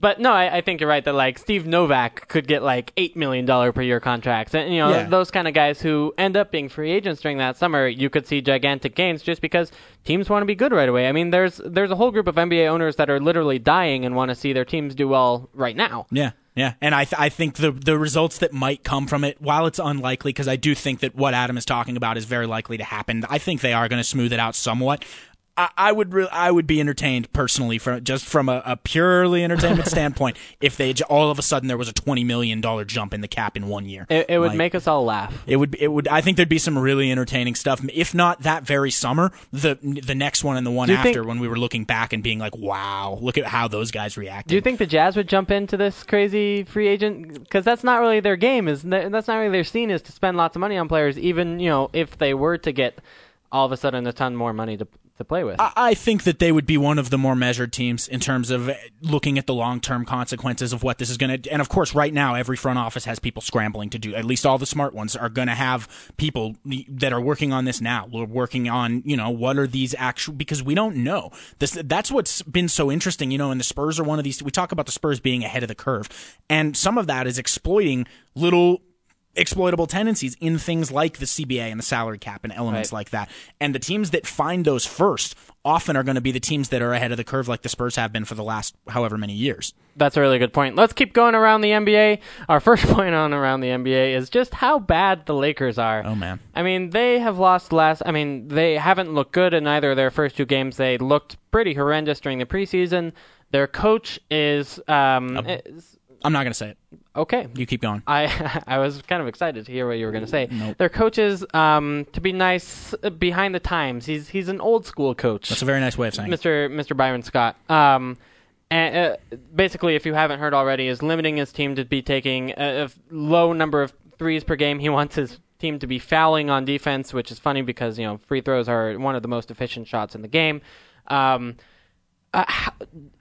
But no, I, I think you're right that like Steve Novak could get like eight million dollar per year contracts, and you know yeah. those kind of guys who end up being free agents during that summer, you could see gigantic gains just because teams want to be good right away. I mean, there's there's a whole group of N B A owners that are literally dying and want to see their teams do well right now. Yeah. Yeah, and I th- I think the the results that might come from it, while it's unlikely, because I do think that what Adam is talking about is very likely to happen, I think they are going to smooth it out somewhat. I would re- I would be entertained personally, from just from a, a purely entertainment standpoint, if they all of a sudden there was a twenty million dollar jump in the cap in one year. It, it would like, make us all laugh. It would it would I think there'd be some really entertaining stuff. If not that very summer, the the next one and the one after, think, when we were looking back and being like, wow, look at how those guys reacted. Do you think the Jazz would jump into this crazy free agent? Because that's not really their game. Is that's not really their scene, is to spend lots of money on players, even you know if they were to get all of a sudden a ton more money to. to play with. I think that they would be one of the more measured teams in terms of looking at the long-term consequences of what this is going to... And of course, right now, every front office has people scrambling to do... At least all the smart ones are going to have people that are working on this now. We're working on, you know, what are these actual... Because we don't know. This That's what's been so interesting, you know, and the Spurs are one of these... We talk about the Spurs being ahead of the curve, and some of that is exploiting little... exploitable tendencies in things like the C B A and the salary cap and elements right. like that. And the teams that find those first often are going to be the teams that are ahead of the curve, like the Spurs have been for the last however many years. That's a really good point. Let's keep going around the N B A. Our first point on around the N B A is just how bad the Lakers are. Oh, man. I mean, they have lost last... I mean, they haven't looked good in either of their first two games. They looked pretty horrendous during the preseason. Their coach is... Um, a- is I'm not going to say it. Okay. You keep going. I I was kind of excited to hear what you were going to say. Nope. Their coach is, um, to be nice, behind the times. He's he's an old school coach. That's a very nice way of saying it. Mister Mister Byron Scott. Um, and, uh, basically, if you haven't heard already, is limiting his team to be taking a, a low number of threes per game. He wants his team to be fouling on defense, which is funny because, you know, free throws are one of the most efficient shots in the game. Um, uh, how,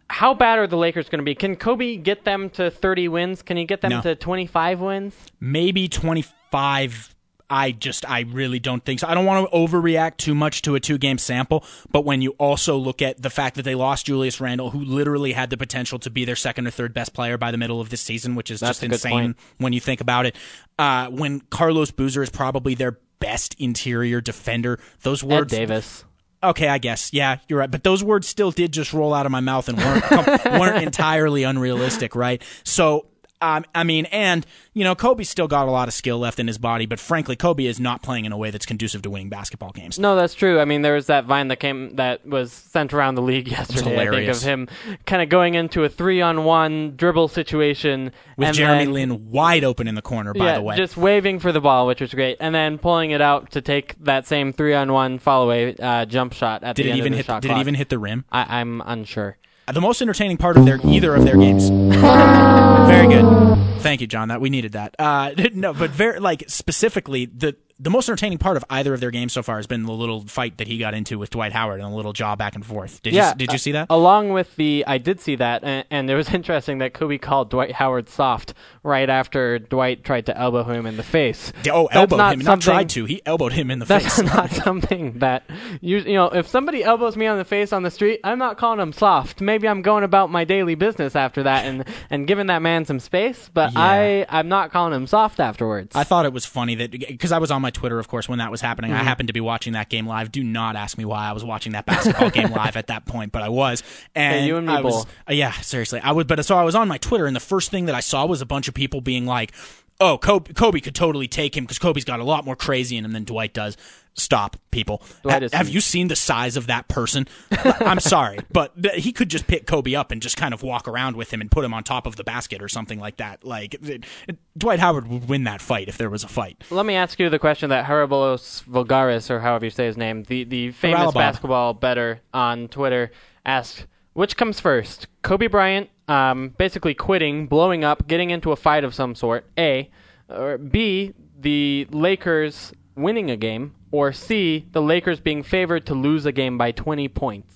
How bad are the Lakers going to be? Can Kobe get them to thirty wins? Can he get them no. to twenty-five wins? Maybe twenty-five I just, I really don't think so. I don't want to overreact too much to a two-game sample, but when you also look at the fact that they lost Julius Randle, who literally had the potential to be their second or third best player by the middle of this season, which is That's just insane when you think about it. Uh, when Carlos Boozer is probably their best interior defender, those words... Ed Davis. Okay, I guess. Yeah, you're right. But those words still did just roll out of my mouth and weren't, weren't entirely unrealistic, right? So... Um, I mean, and, you know, Kobe's still got a lot of skill left in his body, but frankly, Kobe is not playing in a way that's conducive to winning basketball games. No, that's true. I mean, there was that vine that came that was sent around the league yesterday, I think, of him kind of going into a three-on-one dribble situation. With Jeremy then, Lin wide open in the corner, by yeah, the way. Just waving for the ball, which was great, and then pulling it out to take that same three-on-one follow-away uh, jump shot at did the end even of the hit, shot Did clock. It even hit the rim? I, I'm unsure. The most entertaining part of their either of their games. Very good. Thank you, John. That we needed that. Uh, no, but very like specifically the the most entertaining part of either of their games so far has been the little fight that he got into with Dwight Howard and a little jaw back and forth. Did yeah, you did you see that? Uh, along with the I did see that, and, and it was interesting that Kobe called Dwight Howard soft right after Dwight tried to elbow him in the face. Oh, that's elbowed not him, not tried to. He elbowed him in the that's face. That's not something that you you know. If somebody elbows me on the face on the street, I'm not calling him soft. Maybe I'm going about my daily business after that and, and giving that man some space, but yeah. I, I'm not calling him soft afterwards. I thought it was funny that because I was on my Twitter, of course, when that was happening. Mm-hmm. I happened to be watching that game live. Do not ask me why I was watching that basketball game live at that point, but I was. And hey, you and me I was, uh, yeah, seriously. I would, but so I was on my Twitter, and the first thing that I saw was a bunch of people being like, oh, Kobe, Kobe could totally take him because Kobe's got a lot more crazy in him than Dwight does. Stop, people. Ha- have you seen the size of that person? I'm sorry, but th- he could just pick Kobe up and just kind of walk around with him and put him on top of the basket or something like that. Like it, it, Dwight Howard would win that fight if there was a fight. Let me ask you the question that Harabalos Vulgaris, or however you say his name, the, the famous Haralabob. Basketball bettor on Twitter, asked, which comes first? Kobe Bryant um, basically quitting, blowing up, getting into a fight of some sort, A, or B, the Lakers winning a game, or C, the Lakers being favored to lose a game by twenty points?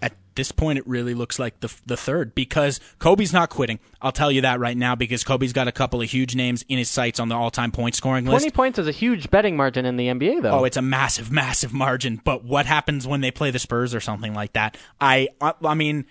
At this point, it really looks like the the third, because Kobe's not quitting. I'll tell you that right now, because Kobe's got a couple of huge names in his sights on the all-time point scoring list. twenty points is a huge betting margin in the N B A, though. Oh, it's a massive, massive margin. But what happens when they play the Spurs or something like that? I, I, I mean,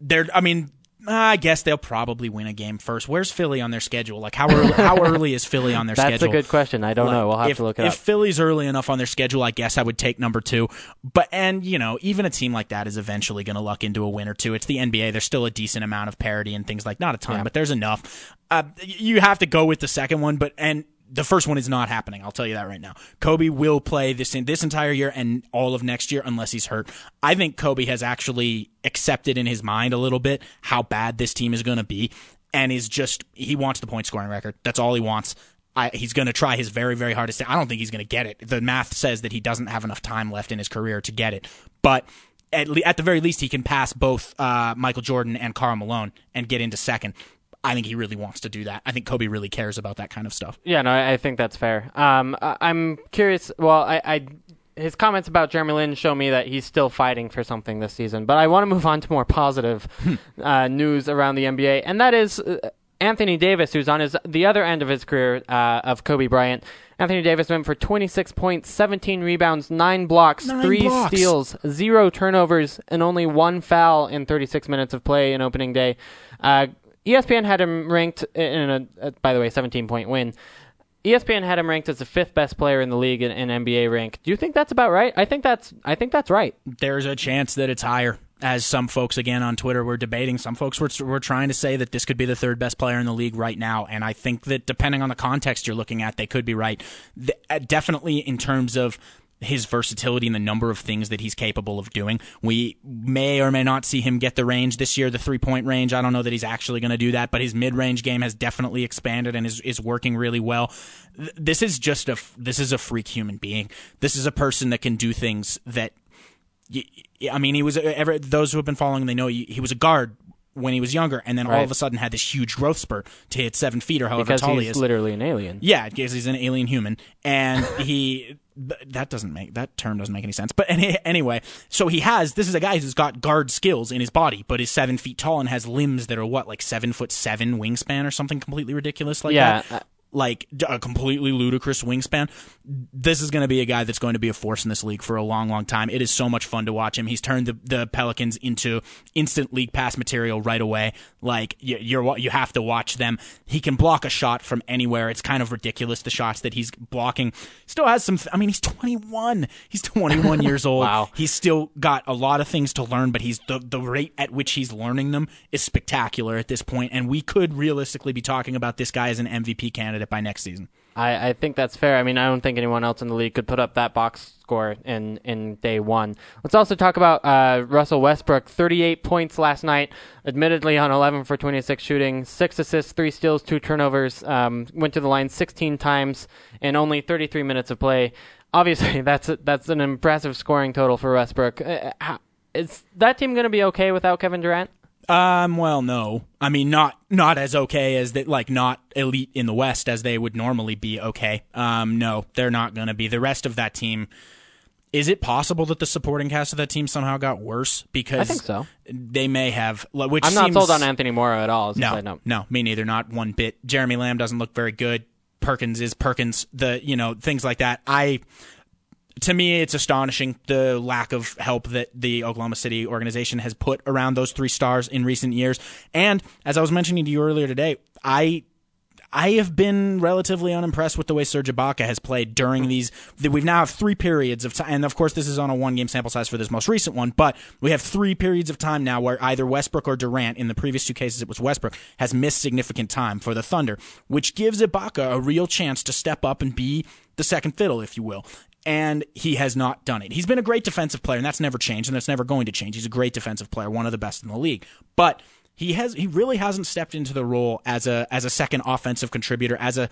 they're, I mean... I guess they'll probably win a game first. Where's Philly on their schedule? Like, how early, how early is Philly on their That's schedule? That's a good question. I don't like, know. We'll have if, to look it if up. If Philly's early enough on their schedule, I guess I would take number two. But, and, you know, even a team like that is eventually going to luck into a win or two. It's the N B A. There's still a decent amount of parity and things like, not a ton, yeah. but there's enough. Uh, you have to go with the second one, but, and, the first one is not happening. I'll tell you that right now. Kobe will play this in this entire year and all of next year unless he's hurt. I think Kobe has actually accepted in his mind a little bit how bad this team is going to be, and is just he wants the point scoring record. That's all he wants. I, he's going to try his very, very hardest. I don't think he's going to get it. The math says that he doesn't have enough time left in his career to get it, but at, le- at the very least, he can pass both uh, Michael Jordan and Karl Malone and get into second. I think he really wants to do that. I think Kobe really cares about that kind of stuff. Yeah, no, I think that's fair. Um, I, I'm curious. Well, I, I his comments about Jeremy Lin show me that he's still fighting for something this season. But I want to move on to more positive uh, news around the N B A, and that is uh, Anthony Davis, who's on his the other end of his career uh, of Kobe Bryant. Anthony Davis went for twenty-six points, seventeen rebounds, nine blocks, nine three blocks. steals, zero turnovers, and only one foul in thirty-six minutes of play in opening day. Uh, E S P N had him ranked in a, uh, by the way, seventeen-point win. E S P N had him ranked as the fifth best player in the league in, in N B A rank. Do you think that's about right? I think that's. I think that's right. There's a chance that it's higher, as some folks again on Twitter were debating. Some folks were were trying to say that this could be the third best player in the league right now, and I think that depending on the context you're looking at, they could be right. The, uh, definitely in terms of his versatility and the number of things that he's capable of doing. We may or may not see him get the range this year, the three-point range. I don't know that he's actually going to do that, but his mid-range game has definitely expanded and is, is working really well. This is just a this is a freak human being. This is a person that can do things that, I mean, he was ever those who have been following him, they know he, he was a guard when he was younger, and then right. all of a sudden had this huge growth spurt to hit seven feet or however because tall he is. Because he's literally an alien. Yeah, because he's an alien human, and he... That doesn't make that term doesn't make any sense. But any, anyway, so he has this is a guy who's got guard skills in his body, but is seven feet tall and has limbs that are what like seven foot seven wingspan or something completely ridiculous like yeah, that. like a completely ludicrous wingspan, this is going to be a guy that's going to be a force in this league for a long, long time. It is so much fun to watch him. He's turned the, the Pelicans into instant league pass material right away. Like, you, you're, you have to watch them. He can block a shot from anywhere. It's kind of ridiculous, the shots that he's blocking. Still has some, I mean, he's twenty-one. He's twenty-one years old. Wow. He's still got a lot of things to learn, but he's the, the rate at which he's learning them is spectacular at this point, and we could realistically be talking about this guy as an M V P candidate by next season. I, I think that's fair. I mean, I don't think anyone else in the league could put up that box score in, in day one. Let's also talk about uh, Russell Westbrook. thirty-eight points last night, admittedly on eleven for twenty-six shooting, six assists, three steals, two turnovers, um, went to the line sixteen times in only thirty-three minutes of play. Obviously, that's a, that's an impressive scoring total for Westbrook. Uh, how, is that team going to be okay without Kevin Durant? Um, well, no. I mean, not not as okay as that, like, not elite in the West as they would normally be okay. Um, no, they're not going to be. The rest of that team, is it possible that the supporting cast of that team somehow got worse? Because I think so. They may have. Which I'm not seems, sold on Anthony Morrow at all. No, no, no, me neither. Not one bit. Jeremy Lamb doesn't look very good. Perkins is Perkins. The, you know, things like that. I. To me, it's astonishing the lack of help that the Oklahoma City organization has put around those three stars in recent years. And as I was mentioning to you earlier today, I I have been relatively unimpressed with the way Serge Ibaka has played during these. We now have three periods of time, and of course this is on a one-game sample size for this most recent one, but we have three periods of time now where either Westbrook or Durant, in the previous two cases it was Westbrook, has missed significant time for the Thunder, which gives Ibaka a real chance to step up and be the second fiddle, if you will. And he has not done it. He's been a great defensive player, and that's never changed, and that's never going to change. He's a great defensive player, one of the best in the league. But he has he really hasn't stepped into the role as a as a second offensive contributor, as a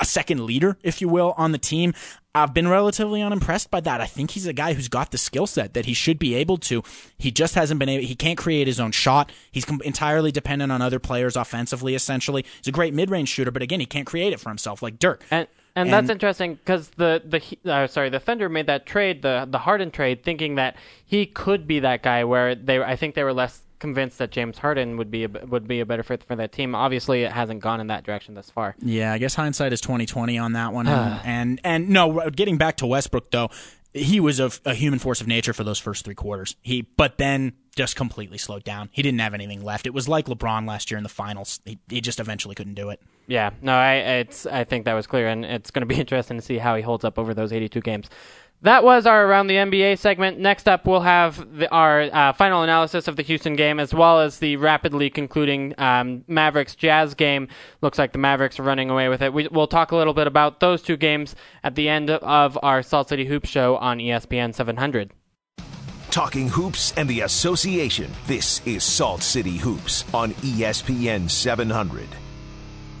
a second leader, if you will, on the team. I've been relatively unimpressed by that. I think he's a guy who's got the skill set that he should be able to. He just hasn't been able, he can't create his own shot. He's com- entirely dependent on other players offensively, essentially. He's a great mid-range shooter, but again, he can't create it for himself like Dirk. And- And, and that's interesting because the the uh, sorry the Thunder made that trade, the the Harden trade, thinking that he could be that guy. Where they, I think they were less convinced that James Harden would be a, would be a better fit for that team. Obviously, it hasn't gone in that direction thus far. Yeah, I guess hindsight is twenty twenty on that one. and, and and no, getting back to Westbrook though, he was a, a human force of nature for those first three quarters. He but then. Just completely slowed down. He didn't have anything left. It was like LeBron last year in the finals. He, he just eventually couldn't do it. Yeah, no, I it's I think that was clear, and it's going to be interesting to see how he holds up over those eighty-two games. That was our Around the N B A segment. Next up, we'll have the, our uh, final analysis of the Houston game, as well as the rapidly concluding um, Mavericks-Jazz game. Looks like the Mavericks are running away with it. We, we'll talk a little bit about those two games at the end of our Salt City Hoops show on E S P N seven hundred. Talking hoops and the association. This is Salt City Hoops on E S P N seven hundred.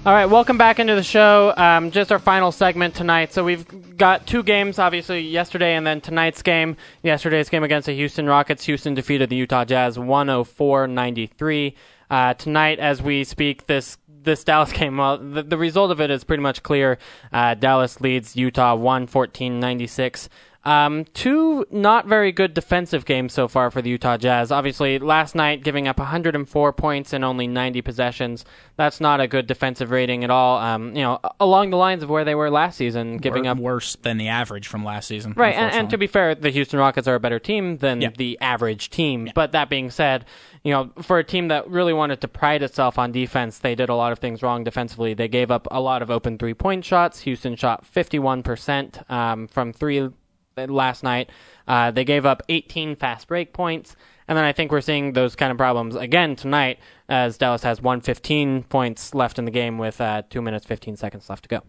All right, welcome back into the show. Um, just our final segment tonight. So we've got two games, obviously, yesterday and then tonight's game. Yesterday's game against the Houston Rockets. Houston defeated the Utah Jazz one oh four ninety-three. Uh, tonight, as we speak, this This Dallas game, well, the, the result of it is pretty much clear. Uh, Dallas leads Utah one fourteen ninety-six. Um, two not very good defensive games so far for the Utah Jazz. Obviously, last night giving up one hundred four points in only ninety possessions. That's not a good defensive rating at all. Um, you know, along the lines of where they were last season, giving up worse than the average from last season. Right, and, and to be fair, the Houston Rockets are a better team than yeah. the average team. Yeah. But that being said, you know, for a team that really wanted to pride itself on defense, they did a lot of things wrong defensively. They gave up a lot of open three-point shots. Houston shot fifty-one percent um, from three last night. Uh, they gave up eighteen fast break points. And then I think we're seeing those kind of problems again tonight, as Dallas has one fifteen points left in the game with uh, two minutes, fifteen seconds left to go.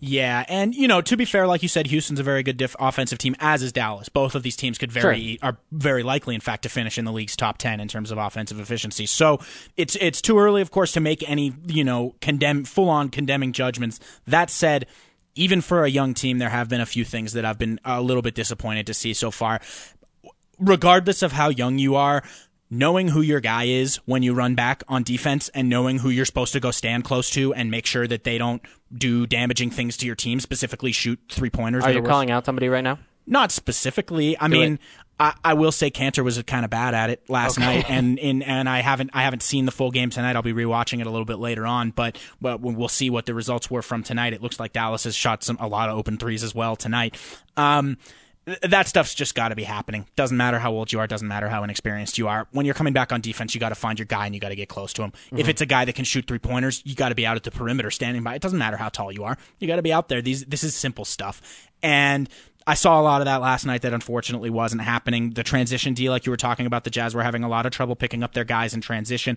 Yeah, and, you know, to be fair, like you said, Houston's a very good diff- offensive team, as is Dallas. Both of these teams could very sure. are very likely, in fact, to finish in the league's top ten in terms of offensive efficiency. So it's it's too early, of course, to make any, you know, condemn full-on condemning judgments. That said, even for a young team, there have been a few things that I've been a little bit disappointed to see so far. Regardless of how young you are, knowing who your guy is when you run back on defense and knowing who you're supposed to go stand close to and make sure that they don't do damaging things to your team, specifically shoot three-pointers. Are you calling out somebody right now? Not specifically. I mean, I, I will say Kanter was kind of bad at it last okay. night, and in and I haven't I haven't seen the full game tonight. I'll be rewatching it a little bit later on, but well, we'll see what the results were from tonight. It looks like Dallas has shot some a lot of open threes as well tonight. Um, that stuff's just got to be happening. Doesn't matter how old you are. Doesn't matter how inexperienced you are. When you're coming back on defense, you got to find your guy and you got to get close to him. Mm-hmm. If it's a guy that can shoot three pointers, you got to be out at the perimeter standing by. It doesn't matter how tall you are. You got to be out there. These this is simple stuff. And I saw a lot of that last night that unfortunately wasn't happening. The transition D, like you were talking about, the Jazz were having a lot of trouble picking up their guys in transition.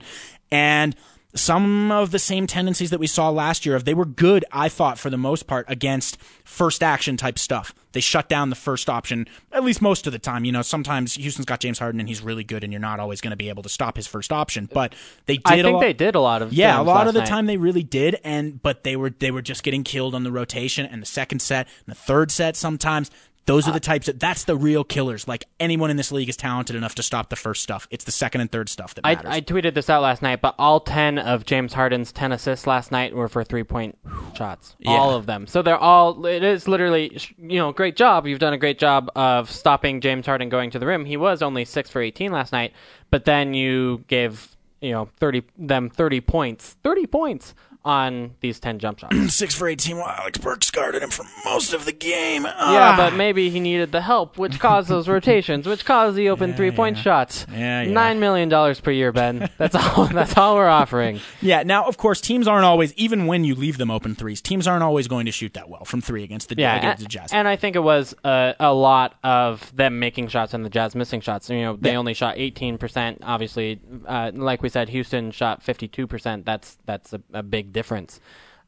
And some of the same tendencies that we saw last year of they were good, I thought, for the most part, against first action type stuff. They shut down the first option, at least most of the time. You know, sometimes Houston's got James Harden and he's really good and you're not always going to be able to stop his first option. But they did I think a lot, they did a lot of Yeah, a lot of the night. time they really did, and but they were they were just getting killed on the rotation and the second set and the third set sometimes. Those are the types that that's the real killers. Like, anyone in this league is talented enough to stop the first stuff. It's the second and third stuff that matters. I, I tweeted this out last night, but all ten of James Harden's ten assists last night were for three-point shots. Yeah. All of them. So they're all, it is literally, you know, great job. You've done a great job of stopping James Harden going to the rim. He was only six for eighteen last night, but then you gave, you know, thirty them thirty points. thirty points. On these ten jump shots. six for eighteen while Alec Burks guarded him for most of the game. Ah. Yeah, but maybe he needed the help, which caused those rotations, which caused the open yeah, three-point yeah. shots. Yeah, yeah. nine million dollars per year, Ben. That's all That's all we're offering. Yeah, now, of course, teams aren't always, even when you leave them open threes, teams aren't always going to shoot that well from three against the, yeah, against and, the Jazz. And I think it was uh, a lot of them making shots and the Jazz missing shots. You know, they yeah. only shot eighteen percent. Obviously, uh, like we said, Houston shot fifty-two percent. That's, that's a, a big difference.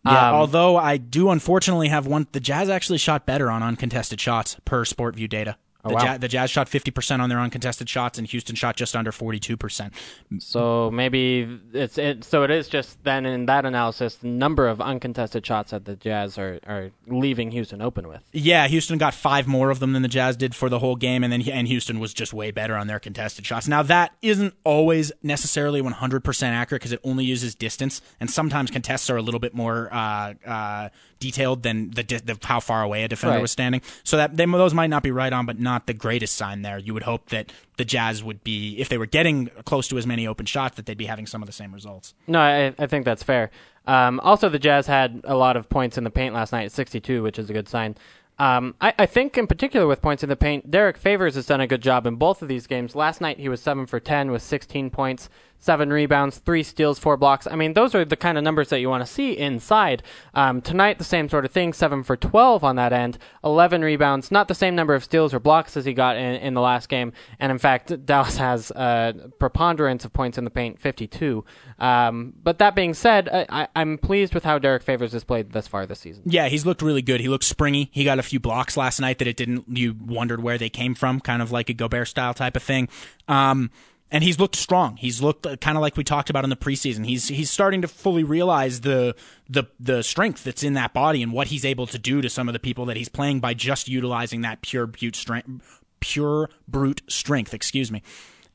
Yeah, um, although I do unfortunately have one. The Jazz actually shot better on uncontested shots per SportView data. The, oh, wow. Jazz, the Jazz shot fifty percent on their uncontested shots, and Houston shot just under forty-two percent. So maybe it's it. So it is just then in that analysis, the number of uncontested shots that the Jazz are, are leaving Houston open with. Yeah, Houston got five more of them than the Jazz did for the whole game, and then and Houston was just way better on their contested shots. Now that isn't always necessarily one hundred percent accurate because it only uses distance, and sometimes contests are a little bit more uh, uh, detailed than the, the how far away a defender right. was standing. So that they, those might not be right on, but not. Not the greatest sign there. You would hope that the Jazz would be, if they were getting close to as many open shots, that they'd be having some of the same results. No, I, I think that's fair. Um, also, the Jazz had a lot of points in the paint last night, sixty-two, which is a good sign. Um, I, I think in particular with points in the paint, Derek Favors has done a good job in both of these games. Last night, he was seven for ten with sixteen points, seven rebounds, three steals, four blocks. I mean, those are the kind of numbers that you want to see inside. Um, tonight, the same sort of thing, seven for twelve on that end, eleven rebounds, not the same number of steals or blocks as he got in, in the last game. And in fact, Dallas has a preponderance of points in the paint, fifty-two. Um, but that being said, I, I'm pleased with how Derek Favors has played thus far this season. Yeah, he's looked really good. He looked springy. He got a few blocks last night that it didn't, you wondered where they came from, kind of like a Gobert style type of thing. Um, And he's looked strong. He's looked uh, kind of like we talked about in the preseason. He's he's starting to fully realize the the the strength that's in that body and what he's able to do to some of the people that he's playing by just utilizing that pure brute strength. Pure brute strength. Excuse me.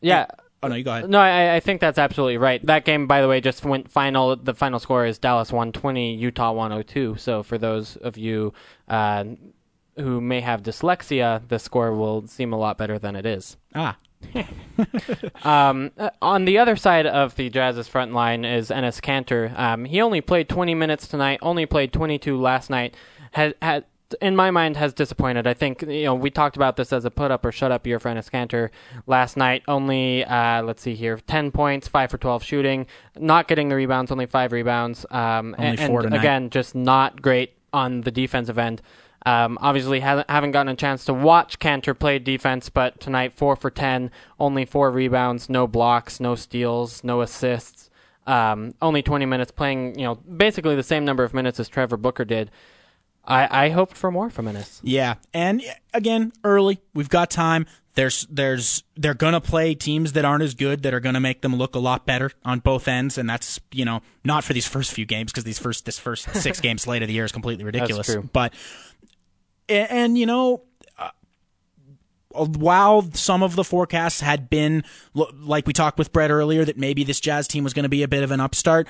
Yeah. And, oh no, you go ahead. No, I, I think that's absolutely right. That game, by the way, just went final. The final score is Dallas one twenty, Utah one oh two. So for those of you uh, who may have dyslexia, the score will seem a lot better than it is. Ah. um, on the other side of the Jazz's front line is Enes Kanter. Um, he only played twenty minutes tonight, only played twenty-two last night. Has, has, in my mind, has disappointed. I think you know we talked about this as a put-up or shut-up year for Enes Kanter last night. Only, uh, let's see here, ten points, five for twelve shooting, not getting the rebounds, only five rebounds. Um, only and, four and again, just not great on the defensive end. Um, obviously haven't, haven't gotten a chance to watch Kanter play defense, but tonight four for ten, only four rebounds, no blocks, no steals, no assists, um, only twenty minutes playing, you know, basically the same number of minutes as Trevor Booker did. I, I hoped for more from Enes. Yeah. And again, early, we've got time. There's, there's, they're going to play teams that aren't as good that are going to make them look a lot better on both ends. And that's, you know, not for these first few games because these first, this first six game slate of the year is completely ridiculous. That's true. But, And, and, you know, uh, while some of the forecasts had been, like we talked with Brett earlier, that maybe this Jazz team was going to be a bit of an upstart,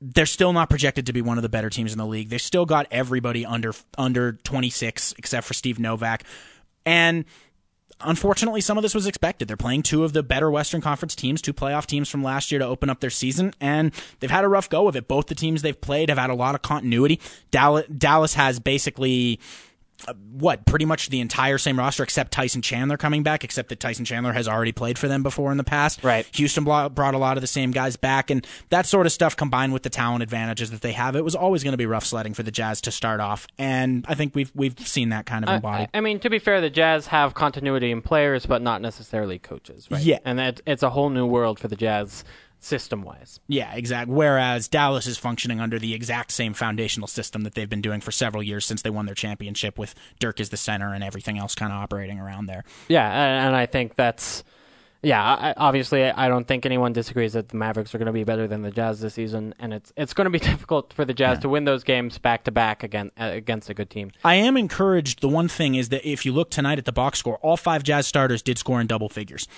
they're still not projected to be one of the better teams in the league. They've still got everybody under under twenty-six, except for Steve Novak. And unfortunately, some of this was expected. They're playing two of the better Western Conference teams, two playoff teams from last year to open up their season, and they've had a rough go of it. Both the teams they've played have had a lot of continuity. Dallas has basically... what, pretty much the entire same roster except Tyson Chandler coming back, except that Tyson Chandler has already played for them before in the past. Right. Houston brought a lot of the same guys back, and that sort of stuff combined with the talent advantages that they have, it was always going to be rough sledding for the Jazz to start off, and I think we've we've seen that kind of embodied. I, I mean, to be fair, the Jazz have continuity in players, but not necessarily coaches, right? Yeah. And that, it's a whole new world for the Jazz system-wise. Yeah, exactly. Whereas Dallas is functioning under the exact same foundational system that they've been doing for several years since they won their championship, with Dirk as the center and everything else kind of operating around there. Yeah, and, and I think that's... Yeah, I, obviously, I don't think anyone disagrees that the Mavericks are going to be better than the Jazz this season, and it's it's going to be difficult for the Jazz yeah. to win those games back-to-back again, against a good team. I am encouraged. The one thing is that if you look tonight at the box score, all five Jazz starters did score in double figures.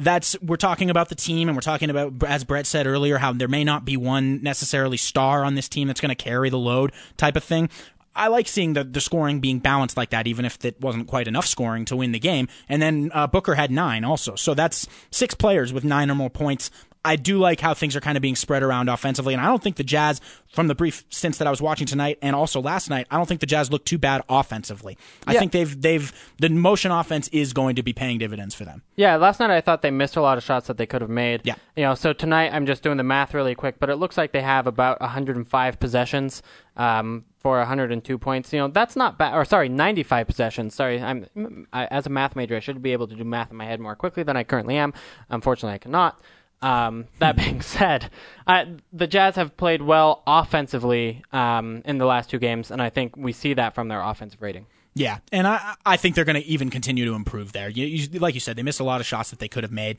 That's we're talking about the team, and we're talking about, as Brett said earlier, how there may not be one necessarily star on this team that's going to carry the load type of thing. I like seeing the, the scoring being balanced like that, even if it wasn't quite enough scoring to win the game. And then uh, Booker had nine also. So that's six players with nine or more points. I do like how things are kind of being spread around offensively, and I don't think the Jazz, from the brief stints that I was watching tonight and also last night, I don't think the Jazz look too bad offensively. I yeah. think they've they've the motion offense is going to be paying dividends for them. Yeah, last night I thought they missed a lot of shots that they could have made. Yeah. You know, so tonight I'm just doing the math really quick, but it looks like they have about one hundred five possessions um, for one hundred two points. You know, that's not bad. Or sorry, ninety-five possessions. Sorry, I'm I, as a math major, I should be able to do math in my head more quickly than I currently am. Unfortunately, I cannot. Um, that being said, uh, the Jazz have played well offensively um, in the last two games, and I think we see that from their offensive rating. Yeah, and I, I think they're going to even continue to improve there. You, you, like you said, they missed a lot of shots that they could have made.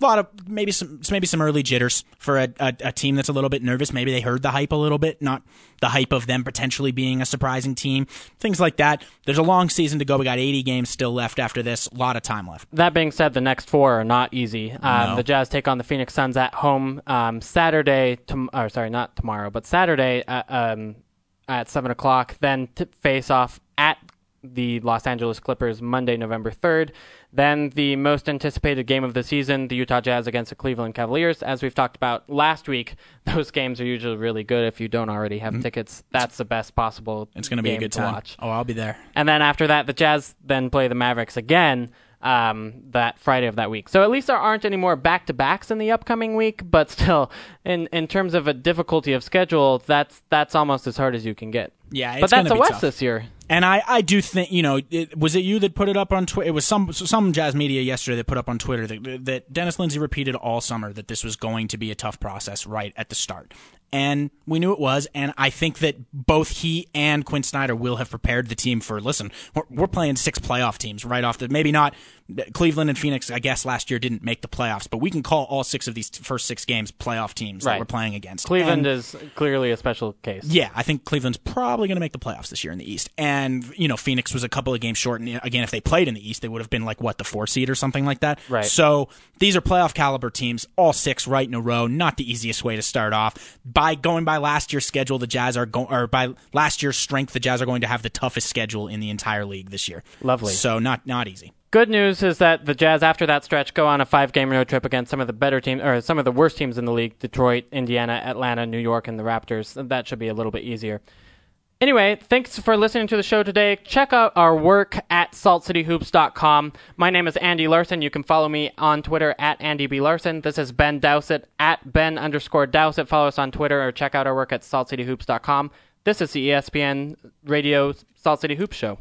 A lot of maybe some maybe some early jitters for a, a, a team that's a little bit nervous. Maybe they heard the hype a little bit, not the hype of them potentially being a surprising team, things like that. There's a long season to go. We got eighty games still left after this, a lot of time left. That being said, the next four are not easy. Um, no. The Jazz take on the Phoenix Suns at home um, Saturday, tom- or sorry, not tomorrow, but Saturday at, um, at seven o'clock, then t- face off at the Los Angeles Clippers Monday, November third. Then the most anticipated game of the season, the Utah Jazz against the Cleveland Cavaliers. As we've talked about last week, those games are usually really good. If you don't already have mm-hmm. tickets, that's the best possible It's going to be a good time. Watch. Oh, I'll be there. And then after that, the Jazz then play the Mavericks again um, that Friday of that week. So at least there aren't any more back-to-backs in the upcoming week, but still, in, in terms of a difficulty of schedule, that's that's almost as hard as you can get. Yeah, it's But that's the West tough. This year. And I, I do think, you know, it, was it you that put it up on Twitter? It was some some Jazz media yesterday that put up on Twitter that, that Dennis Lindsey repeated all summer that this was going to be a tough process right at the start. And we knew it was, and I think that both he and Quinn Snyder will have prepared the team for, listen, we're, we're playing six playoff teams right off the, maybe not, Cleveland and Phoenix, I guess, last year didn't make the playoffs, but we can call all six of these first six games playoff teams right. that we're playing against. Cleveland and, is clearly a special case. Yeah, I think Cleveland's probably going to make the playoffs this year in the East. And, you know, Phoenix was a couple of games short, and again, if they played in the East, they would have been like, what, the four seed or something like that? Right. So these are playoff caliber teams, all six right in a row, not the easiest way to start off. By going by last year's schedule, the Jazz are going, or by last year's strength, the Jazz are going to have the toughest schedule in the entire league this year. Lovely. So not not easy. Good news is that the Jazz, after that stretch, go on a five-game road trip against some of the better teams, or some of the worst teams in the league: Detroit, Indiana, Atlanta, New York, and the Raptors. That should be a little bit easier. Anyway, thanks for listening to the show today. Check out our work at Salt City Hoops dot com. My name is Andy Larson. You can follow me on Twitter at Andy B. Larson. This is Ben Dowsett at Ben underscore Dowsett. Follow us on Twitter or check out our work at Salt City Hoops dot com. This is the E S P N Radio Salt City Hoops Show.